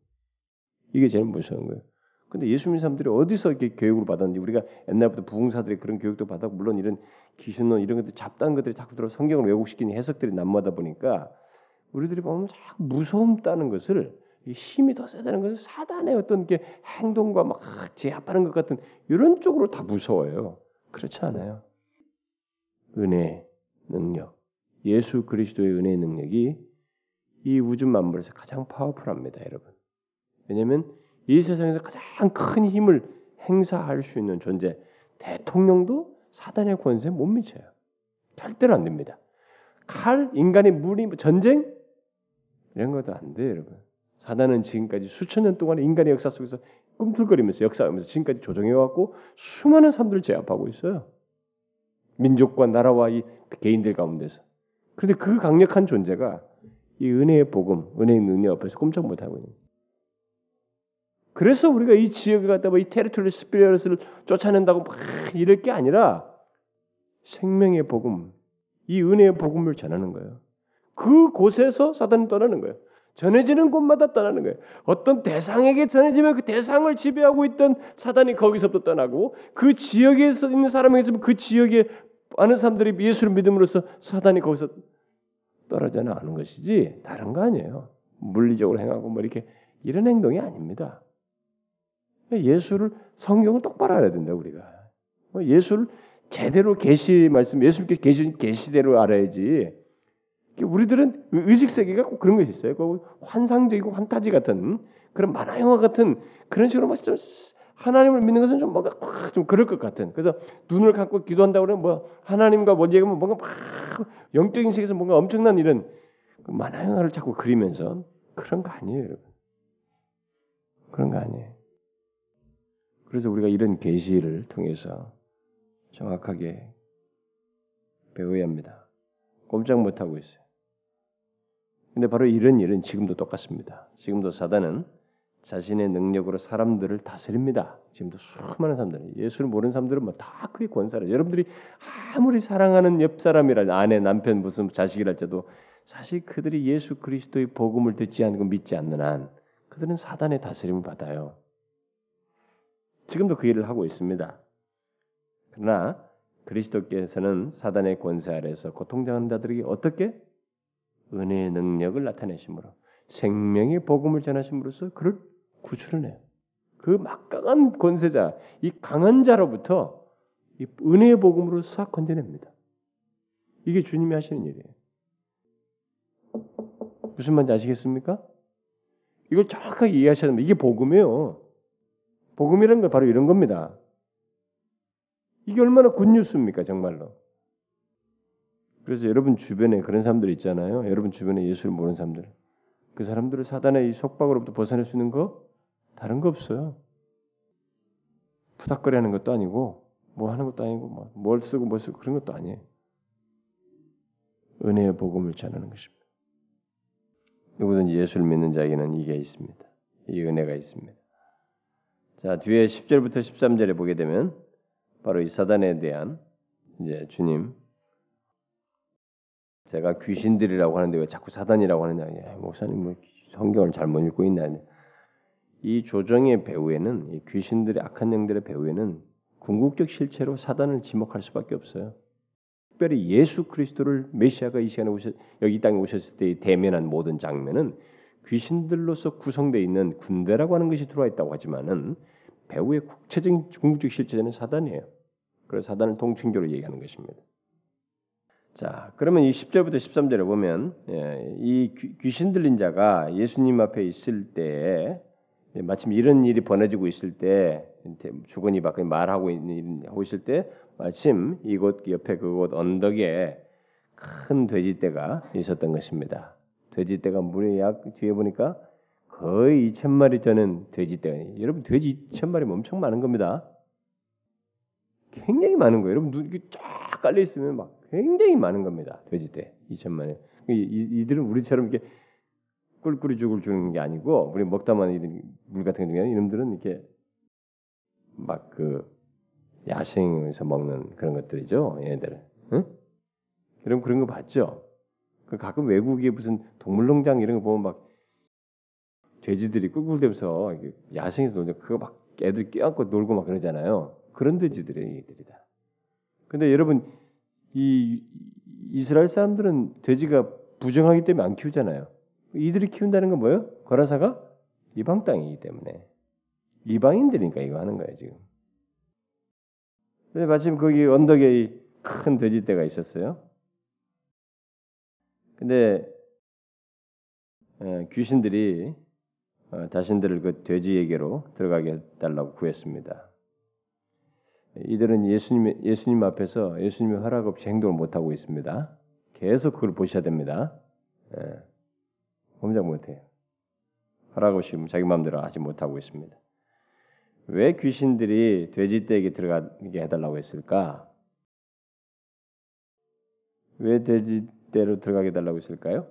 이게 제일 무서운 거예요. 근데 예수님 사람들이 어디서 이렇게 교육을 받았는지 우리가 옛날부터 부흥사들이 그런 교육도 받았고 물론 이런 기신론 이런 것들 잡다한 것들이 자꾸 들어 성경을 왜곡시키는 해석들이 난무하다 보니까 우리들이 보면 자꾸 무서움다는 것을 힘이 더 세다는 것은 사단의 어떤 게 행동과 막 제압하는 것 같은 이런 쪽으로 다 무서워요. 그렇지 않아요. 은혜, 능력, 예수 그리스도의 은혜의 능력이 이 우주 만물에서 가장 파워풀합니다. 여러분. 왜냐하면 이 세상에서 가장 큰 힘을 행사할 수 있는 존재, 대통령도 사단의 권세에 못 미쳐요. 절대로 안 됩니다. 칼, 인간의 무리, 전쟁 이런 것도 안 돼요. 여러분. 사단은 지금까지 수천 년 동안 인간의 역사 속에서 꿈틀거리면서 역사하면서 지금까지 조정해왔고 수많은 사람들을 제압하고 있어요. 민족과 나라와 이 개인들 가운데서. 그런데 그 강력한 존재가 이 은혜의 복음, 은혜의 능력 앞에서 꼼짝 못하고 있는 거예요. 그래서 우리가 이 지역에 갔다 뭐 이 테리토리 스피릿을 쫓아낸다고 막 이럴 게 아니라 생명의 복음, 이 은혜의 복음을 전하는 거예요. 그 곳에서 사단은 떠나는 거예요. 전해지는 곳마다 떠나는 거예요. 어떤 대상에게 전해지면 그 대상을 지배하고 있던 사단이 거기서부터 떠나고 그 지역에 있는 사람에게 있으면 그 지역에 많은 사람들이 예수를 믿음으로써 사단이 거기서 떨어져 나가는 것이지 다른 거 아니에요. 물리적으로 행하고 뭐 이렇게 이런 행동이 아닙니다. 예수를 성경을 똑바로 알아야 된다 우리가. 예수를 제대로 계시 말씀, 예수님께서 계신 계시대로 알아야지. 우리들은 의식 세계가 꼭 그런 것이 있어요. 꼭 환상적이고 판타지 같은 그런 만화 영화 같은 그런 식으로 막 좀 하나님을 믿는 것은 좀 뭔가 좀 그럴 것 같은. 그래서 눈을 감고 기도한다고 그러면 뭐 하나님과 뭔 얘기하면 뭔가 막 영적인 세계에서 뭔가 엄청난 이런 만화 영화를 자꾸 그리면서 그런 거 아니에요, 여러분. 그런 거 아니에요. 그래서 우리가 이런 계시를 통해서 정확하게 배워야 합니다. 꼼짝 못하고 있어요. 근데 바로 이런 일은 지금도 똑같습니다. 지금도 사단은 자신의 능력으로 사람들을 다스립니다. 지금도 수많은 사람들, 예수를 모르는 사람들은 뭐 다 그게 권사를. 여러분들이 아무리 사랑하는 옆 사람이라 아내, 남편, 무슨 자식이랄지도 사실 그들이 예수 그리스도의 복음을 듣지 않고 믿지 않는 한 그들은 사단의 다스림을 받아요. 지금도 그 일을 하고 있습니다. 그러나 그리스도께서는 사단의 권세 아래에서 고통당하는 자들에게 어떻게? 은혜의 능력을 나타내심으로 생명의 복음을 전하심으로써 그를 구출해내요. 그 막강한 권세자, 이 강한 자로부터 이 은혜의 복음으로 싹 건져냅니다. 이게 주님이 하시는 일이에요. 무슨 말인지 아시겠습니까? 이걸 정확하게 이해하셔야 됩니다. 이게 복음이에요. 복음이라는 건 바로 이런 겁니다. 이게 얼마나 굿뉴스입니까, 정말로. 그래서 여러분 주변에 그런 사람들 있잖아요. 여러분 주변에 예수를 모르는 사람들. 그 사람들을 사단의 이 속박으로부터 벗어날 수 있는 거? 다른 거 없어요. 푸닥거리하는 것도 아니고 뭐 하는 것도 아니고 뭘 쓰고 뭘 쓰고 그런 것도 아니에요. 은혜의 복음을 전하는 것입니다. 누구든지 예수를 믿는 자에게는 이게 있습니다. 이 은혜가 있습니다. 자, 뒤에 십 절부터 십삼 절에 보게 되면 바로 이 사단에 대한 이제 주님, 제가 귀신들이라고 하는데 왜 자꾸 사단이라고 하느냐, 야, 목사님 뭐 성경을 잘못 읽고 있나, 이 조정의 배후에는, 이 귀신들의 악한 영들의 배후에는 궁극적 실체로 사단을 지목할 수밖에 없어요. 특별히 예수 그리스도를 메시아가 이 시간에 오셨, 여기 이 땅에 오셨을 때 대면한 모든 장면은 귀신들로서 구성되어 있는 군대라고 하는 것이 들어와 있다고 하지만은 배후의 국체적인 궁극적 실체는 사단이에요. 그래서 사단을 동칭적으로 얘기하는 것입니다. 자, 그러면 이 십 절부터 십삼 절에 보면 예, 이 귀신 들린 자가 예수님 앞에 있을 때에 예, 마침 이런 일이 벌어지고 있을 때 주거니 밖에 말하고 있는, 하고 있을 때 마침 이곳 옆에 그곳 언덕에 큰 돼지떼가 있었던 것입니다. 돼지떼가 물에 약 뒤에 보니까 거의 이천 마리 되는 돼지떼가, 여러분 돼지 이천 마리면 엄청 많은 겁니다. 굉장히 많은 거예요. 여러분 눈 이렇게 쫙 깔려 있으면 막 굉장히 많은 겁니다. 돼지떼 이천만에. 이들은 우리처럼 이렇게 꿀꿀이 죽을 주는 게 아니고, 우리 먹다만 이런 물 같은 경우에는 이놈들은 이렇게 막 그 야생에서 먹는 그런 것들이죠. 얘네들. 응? 여러분 그런 거 봤죠? 그 가끔 외국에 무슨 동물농장 이런 거 보면 막 돼지들이 꿀꿀대면서 야생에서 놀죠. 그거 막 애들 껴안고 놀고 막 그러잖아요. 그런 돼지들이 얘들이다. 근데 여러분 이 이스라엘 사람들은 돼지가 부정하기 때문에 안 키우잖아요. 이들이 키운다는 건 뭐예요? 거라사가 이방 땅이기 때문에 이방인들이니까 이거 하는 거예요 지금. 근데 마침 거기 언덕에 큰 돼지떼가 있었어요. 근데 에, 귀신들이 어, 자신들을 그 돼지에게로 들어가게 해달라고 구했습니다. 이들은 예수님, 예수님 앞에서 예수님의 허락 없이 행동을 못하고 있습니다. 계속 그걸 보셔야 됩니다. 예. 범작 못해요. 허락 없이 자기 마음대로 하지 못하고 있습니다. 왜 귀신들이 돼지떼에게 들어가게 해달라고 했을까? 왜 돼지떼로 들어가게 해달라고 했을까요?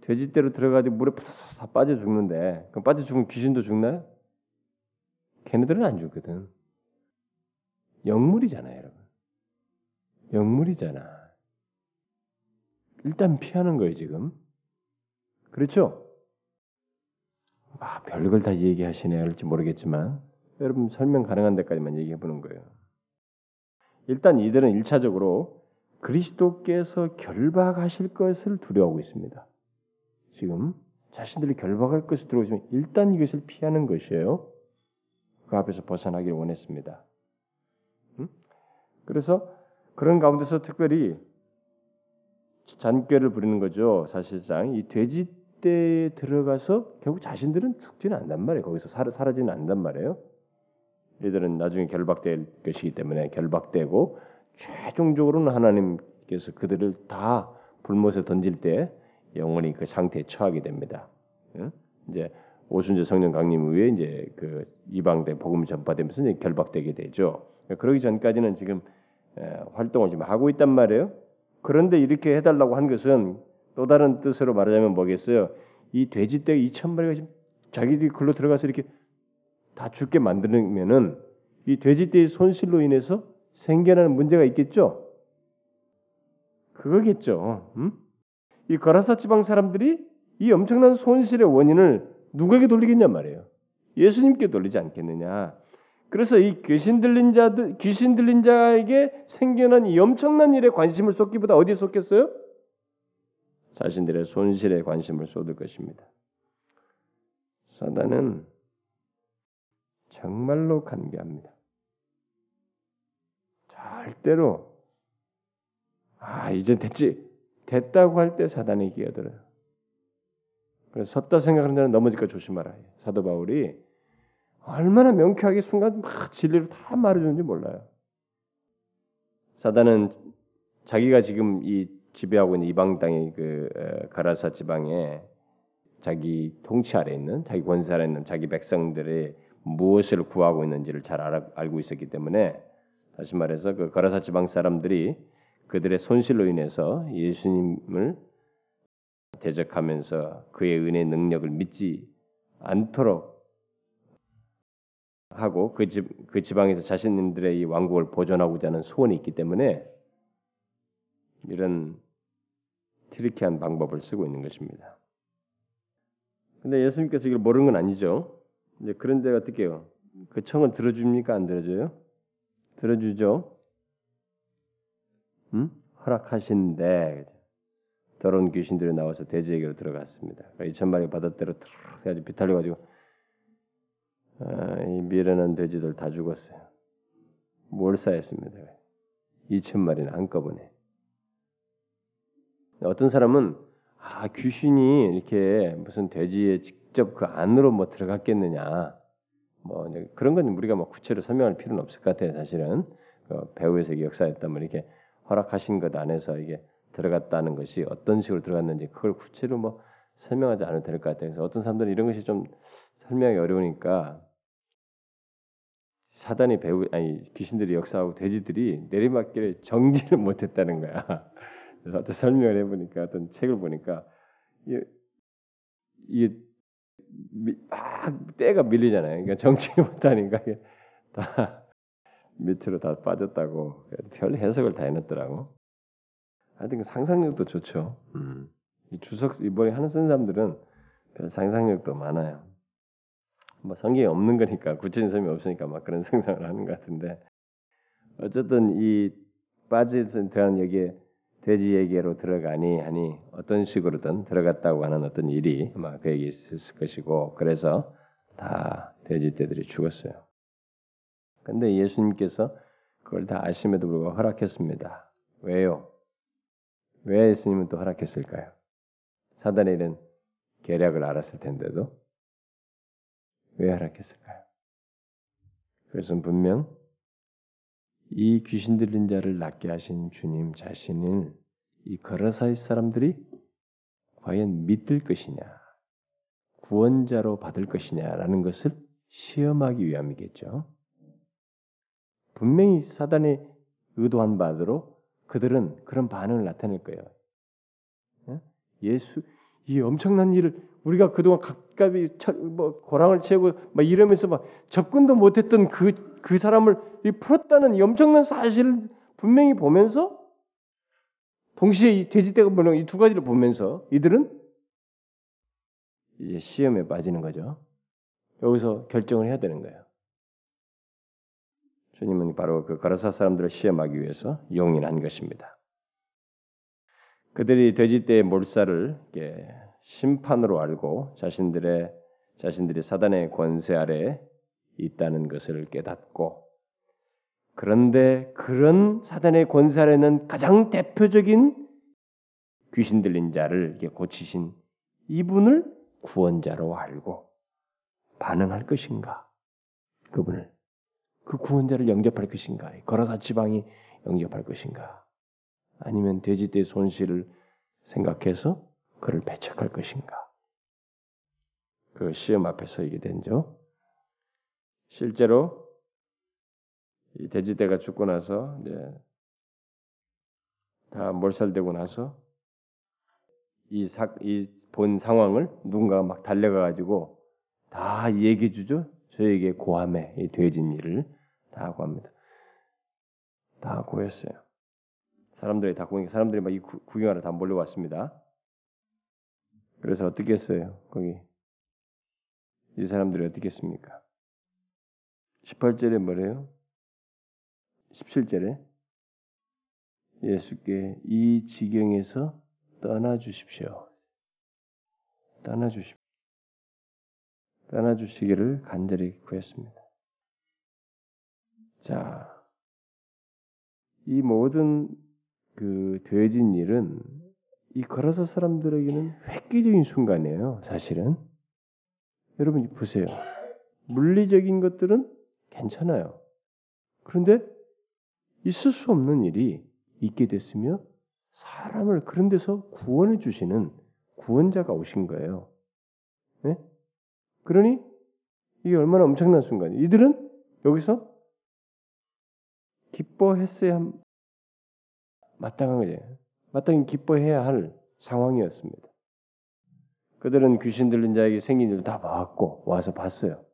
돼지떼로 들어가서 물에 다 빠져 죽는데, 그럼 빠져 죽으면 귀신도 죽나요? 걔네들은 안 죽거든. 영물이잖아요, 여러분. 영물이잖아. 일단 피하는 거예요, 지금. 그렇죠? 아, 별걸 다 얘기하시네, 할지 모르겠지만 여러분 설명 가능한 데까지만 얘기해 보는 거예요. 일단 이들은 일 차적으로 그리스도께서 결박하실 것을 두려워하고 있습니다. 지금 자신들이 결박할 것을 두려워하시면 일단 이것을 피하는 것이에요. 그 앞에서 벗어나기를 원했습니다. 그래서 그런 가운데서 특별히 잔꾀를 부리는 거죠. 사실상 이 돼지떼에 들어가서 결국 자신들은 죽지는 않단 말이에요. 거기서 사라, 사라지는 않단 말이에요. 얘들은 나중에 결박될 것이기 때문에 결박되고 최종적으로는 하나님께서 그들을 다 불못에 던질 때 영원히 그 상태에 처하게 됩니다. 응? 이제 오순절 성령 강림 후에 이제 그 이방대 복음 전파되면서 이제 결박되게 되죠. 그러기 전까지는 지금 활동을 지금 하고 있단 말이에요. 그런데 이렇게 해달라고 한 것은 또 다른 뜻으로 말하자면 뭐겠어요? 이 돼지떼 이천 마리가 지금 자기들이 글로 들어가서 이렇게 다 죽게 만들면은 이 돼지떼의 손실로 인해서 생겨나는 문제가 있겠죠? 그거겠죠. 음? 이 거라사 지방 사람들이 이 엄청난 손실의 원인을 누구에게 돌리겠냐 말이에요. 예수님께 돌리지 않겠느냐. 그래서 이 귀신 들린 자들, 귀신 들린 자에게 생겨난 이 엄청난 일에 관심을 쏟기보다 어디에 쏟겠어요? 자신들의 손실에 관심을 쏟을 것입니다. 사단은 정말로 간계합니다. 절대로 아 이제 됐지 됐다고 할 때 사단이 끼어들어요. 그래서 섰다 생각하는 자는 넘어질까 조심하라. 사도 바울이 얼마나 명쾌하게 순간 막 진리를 다 말해주는지 몰라요. 사단은 자기가 지금 이 지배하고 있는 이방 땅의 그 가라사 지방에 자기 통치 아래 있는 자기 권세 아래 있는 자기 백성들이 무엇을 구하고 있는지를 잘 알아, 알고 있었기 때문에 다시 말해서 그 가라사 지방 사람들이 그들의 손실로 인해서 예수님을 대적하면서 그의 은혜의 능력을 믿지 않도록 하고 그, 집, 그 지방에서 자신들의 이 왕국을 보존하고자 하는 소원이 있기 때문에 이런 트리키한 방법을 쓰고 있는 것입니다. 근데 예수님께서 이걸 모르는 건 아니죠. 이제 그런데 어떻게 해요? 그 청을 들어줍니까? 안 들어줘요? 들어주죠. 음? 허락하신데 더러운 귀신들이 나와서 대제에게로 들어갔습니다. 이천마리 바닷대로 아주 비탈려가지고 아, 이 미련한 돼지들 다 죽었어요. 몰사했습니다. 이천마리는 한꺼번에. 어떤 사람은 아 귀신이 이렇게 무슨 돼지에 직접 그 안으로 뭐 들어갔겠느냐 뭐 이제 그런 건 우리가 뭐 구체로 설명할 필요는 없을 것 같아요. 사실은 그 배후에서 역사였다면 이렇게 허락하신 것 안에서 이게 들어갔다는 것이 어떤 식으로 들어갔는지 그걸 구체로 뭐 설명하지 않아도 될 것 같아요. 그래서 어떤 사람들은 이런 것이 좀 설명이 어려우니까 사단이 배후 아니 귀신들이 역사하고 돼지들이 내리막길에 정지를 못했다는 거야. 그래서 어떤 설명을 해보니까 어떤 책을 보니까 이게, 이게 미, 막 때가 밀리잖아요. 그러니까 정지를 못하니까 이게 다 밑으로 다 빠졌다고 별 해석을 다 해놨더라고. 하여튼 상상력도 좋죠. 음. 이 주석 이번에 하는 쓴 사람들은 별 상상력도 많아요. 뭐 성경이 없는 거니까 구체적인 설명이 없으니까 막 그런 상상을 하는 것 같은데 어쨌든 이 빠진 대한 얘기에 돼지에게로 들어가니 하니 어떤 식으로든 들어갔다고 하는 어떤 일이 아마 그에게 있었을 것이고 그래서 다 돼지떼들이 죽었어요. 근데 예수님께서 그걸 다 아심에도 불구하고 허락했습니다. 왜요? 왜 예수님은 또 허락했을까요? 사단의 이런 계략을 알았을 텐데도 왜 허락했을까요? 그것은 분명 이 귀신 들린 자를 낫게 하신 주님 자신을 이 거라사의 사람들이 과연 믿을 것이냐, 구원자로 받을 것이냐라는 것을 시험하기 위함이겠죠. 분명히 사단이 의도한 바대로 그들은 그런 반응을 나타낼 거예요. 예수, 이 엄청난 일을 우리가 그동안 가까이 뭐 고랑을 채우고 막 이러면서 막 접근도 못했던 그, 그 사람을 풀었다는 이 엄청난 사실을 분명히 보면서 동시에 이 돼지떼가 보는 이 두 가지를 보면서 이들은 이제 시험에 빠지는 거죠. 여기서 결정을 해야 되는 거예요. 주님은 바로 그 가라사 사람들을 시험하기 위해서 용인한 것입니다. 그들이 돼지떼의 몰살을 심판으로 알고 자신들의 자신들이 사단의 권세 아래에 있다는 것을 깨닫고 그런데 그런 사단의 권세 아래는 가장 대표적인 귀신 들린 자를 고치신 이분을 구원자로 알고 반응할 것인가? 그분을 그 구원자를 영접할 것인가? 거라사 지방이 영접할 것인가? 아니면 돼지떼의 손실을 생각해서 그를 배척할 것인가? 그 시험 앞에 서이게 된죠. 실제로 이 돼지떼가 죽고 나서 이제 다 몰살되고 나서 이 사 이 본 상황을 누군가가 막 달려가 가지고 다 얘기해 주죠. 저에게 고함해 이 돼진 일을 다 고합니다. 다 고했어요. 사람들이 다 고니까 사람들이 막 이 구경하러 다 몰려왔습니다. 그래서 어떻게 했어요? 거기 이 사람들이 어떻게 했습니까? 십팔 절에 뭐래요? 십칠 절에 예수께 이 지경에서 떠나주십시오. 떠나주십시오. 떠나주시기를 간절히 구했습니다. 자, 이 모든 그 되어진 일은 이 걸어서 사람들에게는 획기적인 순간이에요. 사실은. 여러분 보세요. 물리적인 것들은 괜찮아요. 그런데 있을 수 없는 일이 있게 됐으며 사람을 그런 데서 구원해 주시는 구원자가 오신 거예요. 네? 그러니 이게 얼마나 엄청난 순간이에요. 이들은 여기서 기뻐했어야 마땅한 거예요. 마땅히 기뻐해야 할 상황이었습니다. 그들은 귀신 들린 자에게 생긴 일을 다 봤고 와서 봤어요.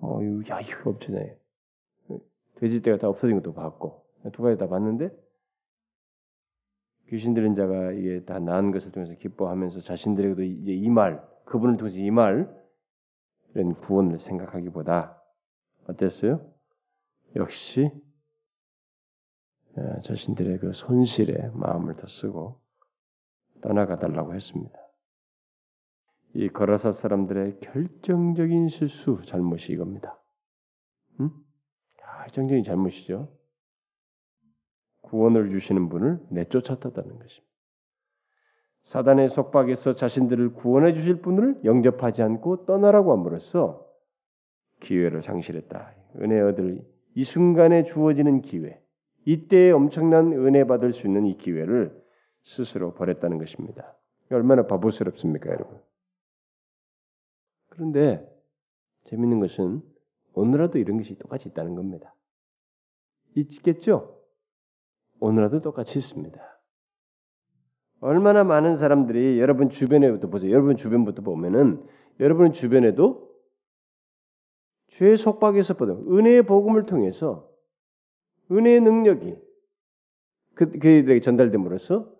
어, 야 이거 없잖아요. 돼지떼가 다 없어진 것도 봤고 두 가지 다 봤는데 귀신 들린 자가 이게 다 나은 것을 통해서 기뻐하면서 자신들에게도 이제 이 말, 그분을 통해서 이 말 이런 구원을 생각하기보다 어땠어요? 역시 자신들의 그 손실에 마음을 더 쓰고 떠나가달라고 했습니다. 이 거라사 사람들의 결정적인 실수, 잘못이 이겁니다. 응? 결정적인 잘못이죠. 구원을 주시는 분을 내쫓았다는 것입니다. 사단의 속박에서 자신들을 구원해 주실 분을 영접하지 않고 떠나라고 함으로써 기회를 상실했다. 은혜 얻을 이 순간에 주어지는 기회, 이때에 엄청난 은혜 받을 수 있는 이 기회를 스스로 버렸다는 것입니다. 얼마나 바보스럽습니까, 여러분? 그런데 재밌는 것은 오늘라도 이런 것이 똑같이 있다는 겁니다. 있겠죠? 오늘라도 똑같이 있습니다. 얼마나 많은 사람들이 여러분 주변에부터 보세요. 여러분 주변부터 보면은 여러분 주변에도 죄의 속박에서 받은 은혜의 복음을 통해서 은혜의 능력이 그, 그들에게 전달됨으로써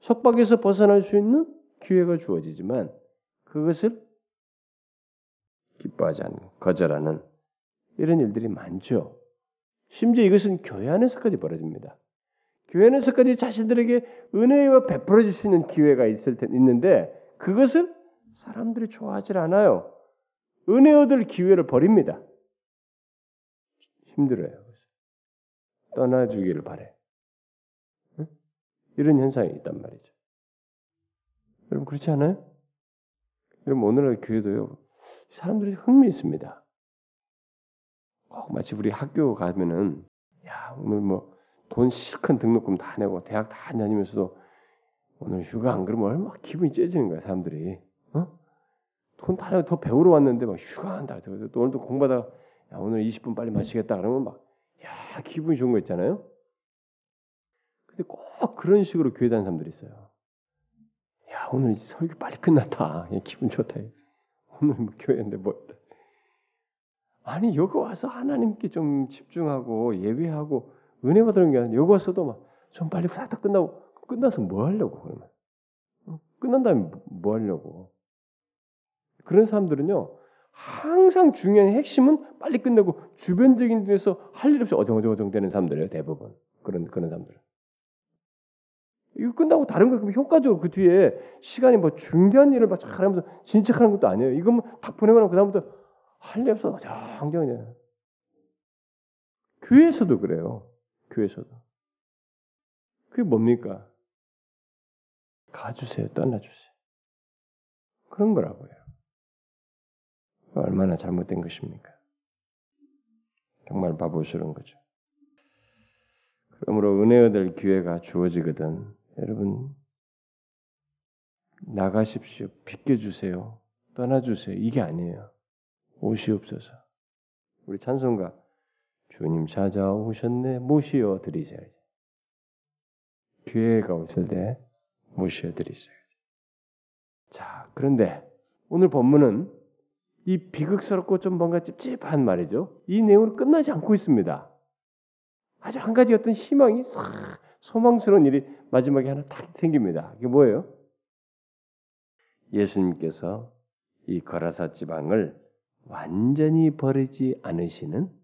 속박에서 벗어날 수 있는 기회가 주어지지만 그것을 기뻐하지 않는, 거절하는 이런 일들이 많죠. 심지어 이것은 교회 안에서까지 벌어집니다. 교회 안에서까지 자신들에게 은혜와 베풀어질 수 있는 기회가 있을 텐, 있는데 그것을 사람들이 좋아하질 않아요. 은혜 얻을 기회를 버립니다. 힘들어요. 떠나주기를 바래. 응? 이런 현상이 있단 말이죠. 여러분 그렇지 않아요? 여러분 오늘날 교회도요. 사람들이 흥미 있습니다. 꼭 마치 우리 학교 가면은 야 오늘 뭐 돈 실컷 등록금 다 내고 대학 다 다니면서도 오늘 휴가 안 그러면 얼마나 기분이 째지는 거야 사람들이. 어? 돈 다 내고 더 배우러 왔는데 막 휴가한다. 또 오늘도 공부하다 야 오늘 이십 분 빨리 마치겠다 그러면 막 야 기분이 좋은 거 있잖아요. 근데 꼭 그런 식으로 교회 다니는 사람들이 있어요. 야 오늘 설교 빨리 끝났다. 야, 기분 좋다. 오늘 뭐 교회인데 뭐 아니 여기 와서 하나님께 좀 집중하고 예배하고 은혜 받는 게 아니라 여기 와서도 막 좀 빨리 후다닥 끝나고 끝나서 뭐 하려고 그러면 어? 끝난 다음에 뭐 하려고 그런 사람들은요 항상 중요한 핵심은 빨리 끝내고 주변적인 데서 할 일 없이 어정어정어정 되는 사람들이에요 대부분 그런 그런 사람들은 이거 끝나고 다른 걸 효과적으로 그 뒤에 시간이 뭐 중대한 일을 막 잘하면서 진척하는 것도 아니에요. 이건 딱 보내고 나면 그 다음부터 할 일 없어. 정정이냐. 교회에서도 그래요. 교회에서도. 그게 뭡니까? 가주세요. 떠나주세요. 그런 거라고요. 얼마나 잘못된 것입니까? 정말 바보스러운 거죠. 그러므로 은혜 얻을 기회가 주어지거든. 여러분 나가십시오. 비켜주세요. 떠나주세요. 이게 아니에요. 오시옵소서. 우리 찬송가 주님 찾아오셨네 모시어 드리세요. 기회가 오실 때 모시어 드리세요. 자, 그런데 오늘 본문은 이 비극스럽고 좀 뭔가 찝찝한 말이죠. 이 내용은 끝나지 않고 있습니다. 아주 한 가지 어떤 희망이 싹 소망스러운 일이 마지막에 하나 딱 생깁니다. 이게 뭐예요? 예수님께서 이 거라사 지방을 완전히 버리지 않으시는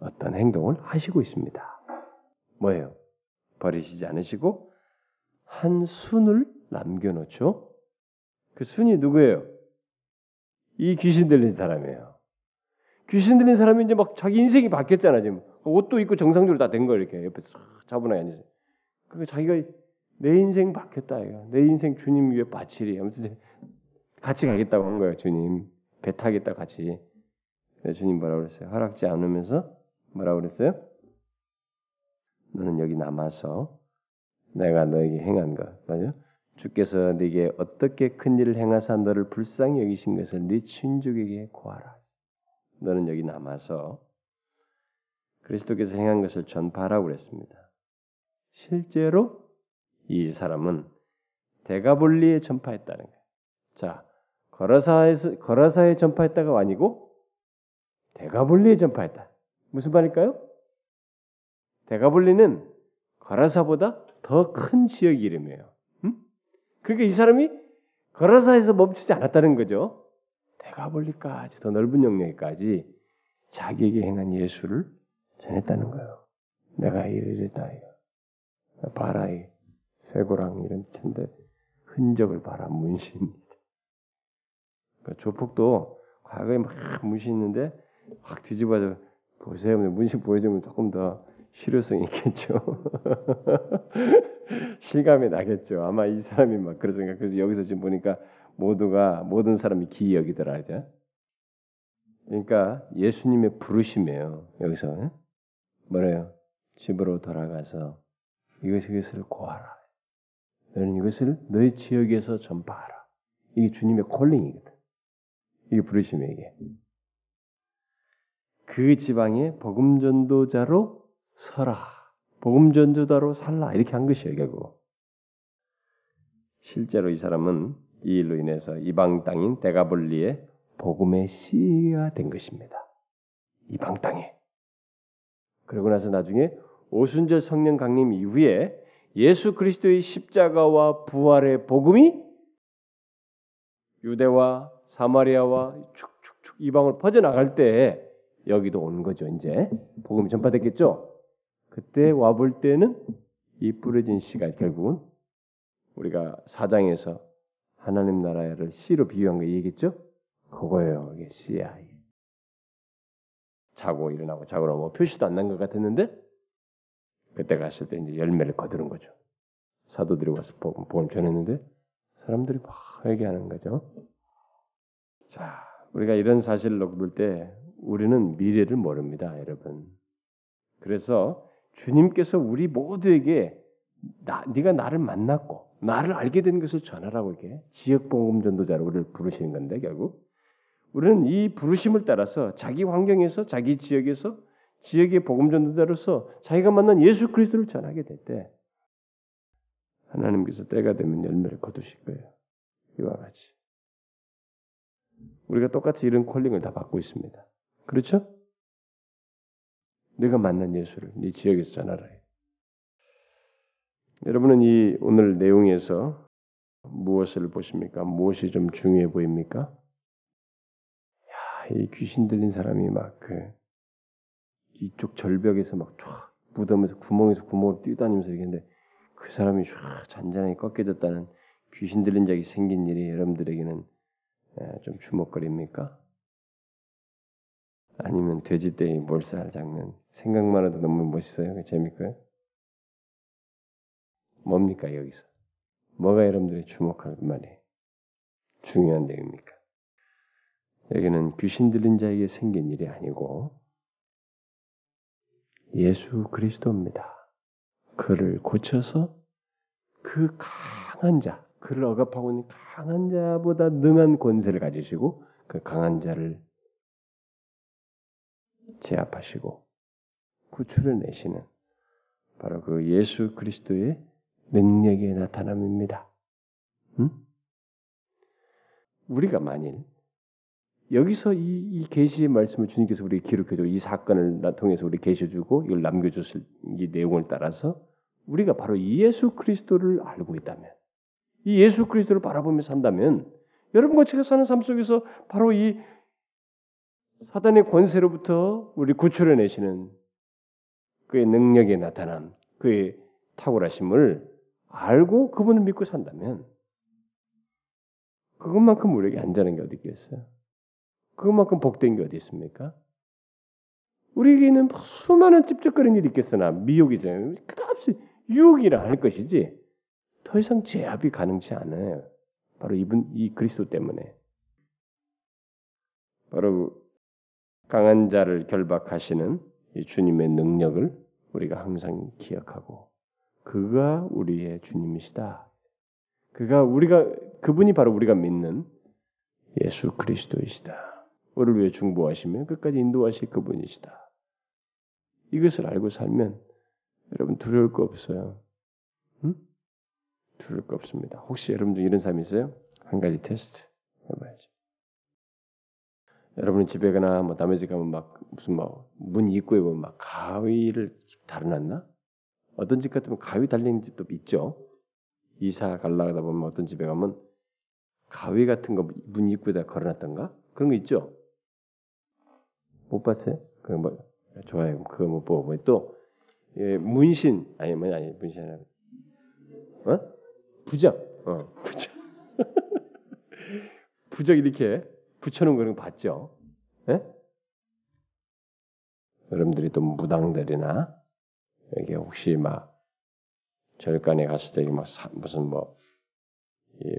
어떤 행동을 하시고 있습니다. 뭐예요? 버리시지 않으시고 한 순을 남겨놓죠. 그 순이 누구예요? 이 귀신 들린 사람이에요. 귀신 들린 사람이 이제 막 자기 인생이 바뀌었잖아. 지금 옷도 입고 정상적으로 다 된 거 이렇게 옆에 자분하게 앉아서. 그리고 자기가 내 인생 바뀌었다 이거. 내 인생 주님 위에 바치리. 아무튼 같이 가겠다고 한 거예요. 주님 배 타겠다 같이. 주님 뭐라고 그랬어요? 허락지 않으면서 뭐라고 그랬어요? 너는 여기 남아서 내가 너에게 행한 것, 맞아? 주께서 네게 어떻게 큰 일을 행하사 너를 불쌍히 여기신 것을 네 친족에게 고하라. 너는 여기 남아서 그리스도께서 행한 것을 전파하라고 그랬습니다. 실제로 이 사람은 데가볼리에 전파했다는 거예요. 자, 거라사에서 거라사에 전파했다가 아니고 데가볼리에 전파했다. 무슨 말일까요? 데가볼리는 거라사보다 더 큰 지역 이름이에요. 음? 그러니까 이 사람이 거라사에서 멈추지 않았다는 거죠. 데가볼리까지 더 넓은 영역까지 자기에게 행한 예수를 전했다는 거예요. 내가 이랬다. 봐라 이 쇠고랑 이런 텐데 흔적을 봐라 문신입니다. 그러니까 조폭도 과거에 막 문신 있는데 확 뒤집어져 보세요. 문신 보여주면 조금 더 실효성이 있겠죠. 실감이 나겠죠. 아마 이 사람이 막 그런 생각. 그래서 여기서 지금 보니까 모두가 모든 사람이 기이 여기더라 이제. 그러니까 예수님의 부르심이에요. 여기서 뭐래요? 집으로 돌아가서 이것 이것을 고하라. 너는 이것을 너희 지역에서 전파하라. 이게 주님의 콜링이거든. 이게 부르심이에요. 이게. 그 지방에 복음 전도자로 서라. 복음 전도자로 살라. 이렇게 한 것이에요. 결국. 실제로 이 사람은 이 일로 인해서 이방 땅인 데가볼리에 복음의 씨가 된 것입니다. 이방 땅에. 그러고 나서 나중에 오순절 성령 강림 이후에 예수 그리스도의 십자가와 부활의 복음이 유대와 사마리아와 쭉쭉쭉 이방을 퍼져나갈 때 여기도 온 거죠. 이제 복음이 전파됐겠죠. 그때 와볼 때는 이 뿌려진 씨가 결국은 우리가 사장에서 하나님 나라를 씨로 비유한 거 얘기했죠? 그거예요. 이게 씨야. 자고 일어나고 자고 뭐 표시도 안 난 것 같았는데 그때 갔을 때 이제 열매를 거두는 거죠. 사도들이 와서 복음 전했는데 사람들이 막 얘기하는 거죠. 자, 우리가 이런 사실을 놓을 때 우리는 미래를 모릅니다, 여러분. 그래서 주님께서 우리 모두에게 나, 네가 나를 만났고 나를 알게 된 것을 전하라고 이렇게 지역 복음 전도자로 우리를 부르시는 건데 결국 우리는 이 부르심을 따라서 자기 환경에서 자기 지역에서 지역의 복음 전도자로서 자기가 만난 예수 그리스도를 전하게 될 때 하나님께서 때가 되면 열매를 거두실 거예요. 이와 같이 우리가 똑같이 이런 콜링을 다 받고 있습니다. 그렇죠? 내가 만난 예수를 네 지역에서 전하라. 여러분은 이 오늘 내용에서 무엇을 보십니까? 무엇이 좀 중요해 보입니까? 야, 이 귀신 들린 사람이 막 그 이쪽 절벽에서 막 쫙 무덤에서 구멍에서 구멍으로 뛰어다니면서 얘기했는데 그 사람이 쫙 잔잔하게 꺾여졌다는 귀신 들린 자에게 생긴 일이 여러분들에게는 좀 주목거리입니까? 아니면 돼지떼의 몰살 장면 생각만 해도 너무 멋있어요. 재밌고요. 뭡니까 여기서? 뭐가 여러분들이 주목할 만해 중요한 내용입니까? 여기는 귀신 들린 자에게 생긴 일이 아니고 예수 그리스도입니다. 그를 고쳐서 그 강한 자, 그를 억압하고 있는 강한 자보다 능한 권세를 가지시고 그 강한 자를 제압하시고 구출을 내시는 바로 그 예수 그리스도의 능력의 나타남입니다. 응? 우리가 만일 여기서 이 계시의 말씀을 주님께서 우리에게 기록해주고 이 사건을 통해서 우리 계셔주고 이걸 남겨줬을 이 내용을 따라서 우리가 바로 예수 그리스도를 알고 있다면 이 예수 그리스도를 바라보며 산다면 여러분과 제가 사는 삶 속에서 바로 이 사단의 권세로부터 우리 구출해내시는 그의 능력의 나타남, 그의 탁월하심을 알고 그분을 믿고 산다면 그것만큼 우리에게 안전한 게 어디 있겠어요? 그것만큼 복된 게 어디 있습니까? 우리에게는 수많은 찝쩍거리는 일이 있겠으나 미혹이잖아요. 끝없이 유혹이라 할 것이지 더 이상 제압이 가능치 않아요. 바로 이분 이 그리스도 때문에. 바로 강한 자를 결박하시는 이 주님의 능력을 우리가 항상 기억하고 그가 우리의 주님이시다. 그가 우리가 그분이 바로 우리가 믿는 예수 그리스도이시다. 우리를 위해 중보하시며 끝까지 인도하실 그분이시다. 이것을 알고 살면 여러분 두려울 거 없어요. 응? 두려울 거 없습니다. 혹시 여러분 중 이런 사람 있어요? 한 가지 테스트 해봐야지. 여러분은 집에 가나 뭐 남의 집 가면 막 무슨 막 문 입구에 보면 막 가위를 달아놨나? 어떤 집 같으면 가위 달린 집도 있죠. 이사 갈라가다 보면 어떤 집에 가면 가위 같은 거 문 입구에다 걸어놨던가? 그런 거 있죠? 못 봤어요? 그거 뭐, 좋아요. 그거 못 보고. 또, 예, 문신. 아니, 뭐냐, 아니, 문신 하나. 어? 부적. 어, 부적. 부적 이렇게 붙여놓은 거는 봤죠? 예? 여러분들이 또 무당들이나, 여기 혹시 막, 절간에 갔을 때, 막, 사, 무슨 뭐, 예,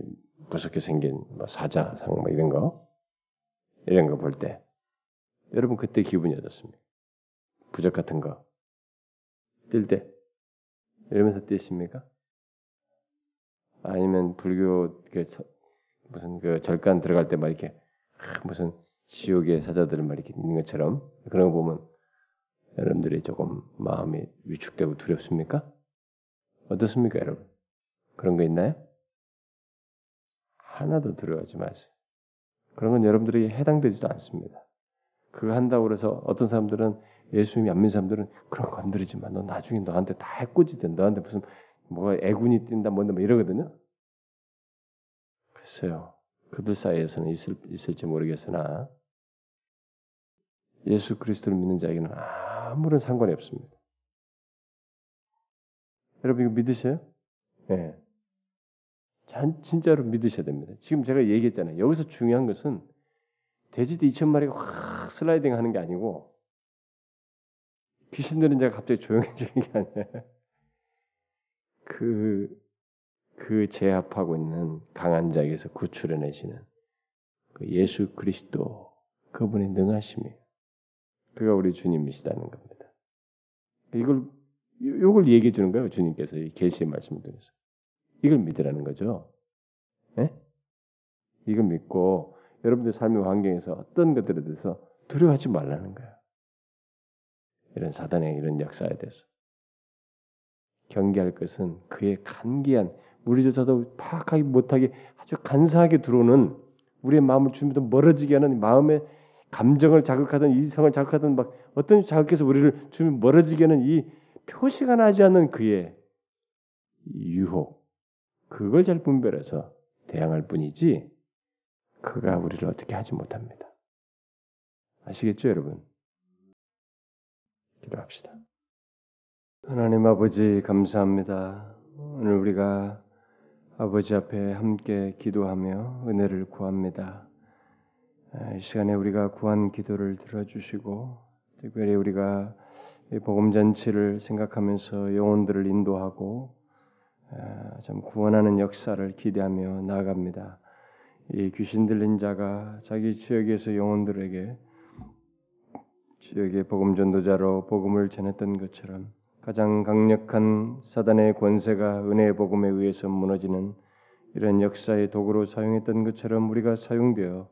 무섭게 생긴 뭐 사자상 뭐 이런 거 이런 거 볼 때 여러분 그때 기분이 어떻습니까? 부적 같은 거 뛸 때 이러면서 뛰십니까? 아니면 불교 그 무슨 그 절간 들어갈 때 막 이렇게 무슨 지옥의 사자들을 막 이렇게 있는 것처럼 그런 거 보면 여러분들이 조금 마음이 위축되고 두렵습니까? 어떻습니까, 여러분? 그런 거 있나요? 하나도 두려워하지 마세요. 그런 건 여러분들에게 해당되지도 않습니다. 그거 한다고 그래서 어떤 사람들은 예수님이 안 믿는 사람들은 그런 거 건드리지 마. 너 나중에 너한테 다 해코지든 너한테 무슨 뭐가 애군이 뛴다 뭔데 뭐 이러거든요. 글쎄요. 그들 사이에서는 있을, 있을지 모르겠으나 예수 그리스도를 믿는 자에게는 아무런 상관이 없습니다. 여러분 이거 믿으세요? 네. 진짜로 믿으셔야 됩니다. 지금 제가 얘기했잖아요. 여기서 중요한 것은 돼지도 이천 마리가 확 슬라이딩 하는 게 아니고 귀신들은 제가 갑자기 조용해지는 게 아니라 그, 그 제압하고 있는 강한 자에게서 구출해내시는 그 예수 그리스도 그분의 능하심이 그가 우리 주님이시다는 겁니다. 이걸 이걸 얘기해 주는 거예요. 주님께서 이 계시의 말씀을 통해서. 이걸 믿으라는 거죠. 네? 이걸 믿고 여러분들 삶의 환경에서 어떤 것들에 대해서 두려워하지 말라는 거예요. 이런 사단의 이런 역사에 대해서. 경계할 것은 그의 간계한 우리조차도 파악하기 못하게 아주 간사하게 들어오는 우리의 마음을 주님부터 멀어지게 하는 마음의 감정을 자극하든 이성을 자극하든 막 어떤 자극해서 우리를 주님 멀어지게 하는 이 표시가 나지 않는 그의 유혹 그걸 잘 분별해서 대항할 뿐이지 그가 우리를 어떻게 하지 못합니다. 아시겠죠, 여러분? 기도합시다. 하나님 아버지 감사합니다. 오늘 우리가 아버지 앞에 함께 기도하며 은혜를 구합니다. 이 시간에 우리가 구한 기도를 들어주시고 특별히 우리가 이 복음잔치를 생각하면서 영혼들을 인도하고 참 구원하는 역사를 기대하며 나아갑니다. 이 귀신 들린 자가 자기 지역에서 영혼들에게 지역의 복음 전도자로 복음을 전했던 것처럼 가장 강력한 사단의 권세가 은혜의 복음에 의해서 무너지는 이런 역사의 도구로 사용했던 것처럼 우리가 사용되어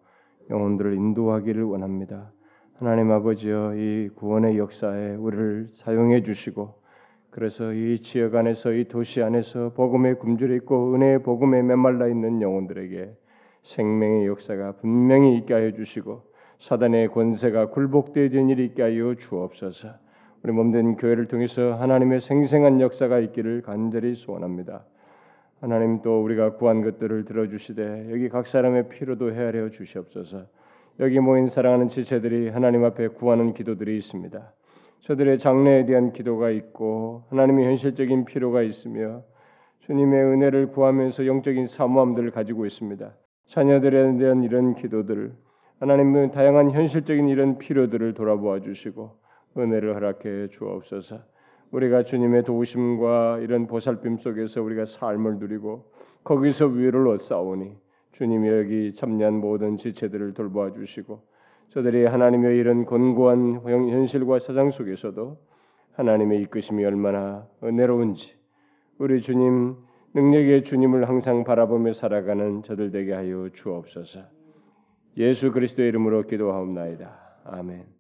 영혼들을 인도하기를 원합니다. 하나님 아버지여 이 구원의 역사에 우리를 사용해 주시고 그래서 이 지역 안에서 이 도시 안에서 복음의 굶주려 있고 은혜의 복음에 메말라 있는 영혼들에게 생명의 역사가 분명히 있게 하여 주시고 사단의 권세가 굴복되어진 일이 있게 하여 주옵소서. 우리 몸된 교회를 통해서 하나님의 생생한 역사가 있기를 간절히 소원합니다. 하나님 또 우리가 구한 것들을 들어주시되 여기 각 사람의 필요도 헤아려 주시옵소서. 여기 모인 사랑하는 지체들이 하나님 앞에 구하는 기도들이 있습니다. 저들의 장래에 대한 기도가 있고 하나님의 현실적인 필요가 있으며 주님의 은혜를 구하면서 영적인 사모함들을 가지고 있습니다. 자녀들에 대한 이런 기도들을, 하나님은 다양한 현실적인 이런 필요들을 돌아보아 주시고 은혜를 허락해 주옵소서. 우리가 주님의 도우심과 이런 보살핌 속에서 우리가 삶을 누리고 거기서 위로를 얻사오니 주님이 여기 참여한 모든 지체들을 돌보아 주시고 저들이 하나님의 이런 곤고한 현실과 사상 속에서도 하나님의 이끄심이 얼마나 은혜로운지 우리 주님 능력의 주님을 항상 바라보며 살아가는 저들 되게 하여 주옵소서. 예수 그리스도의 이름으로 기도하옵나이다. 아멘.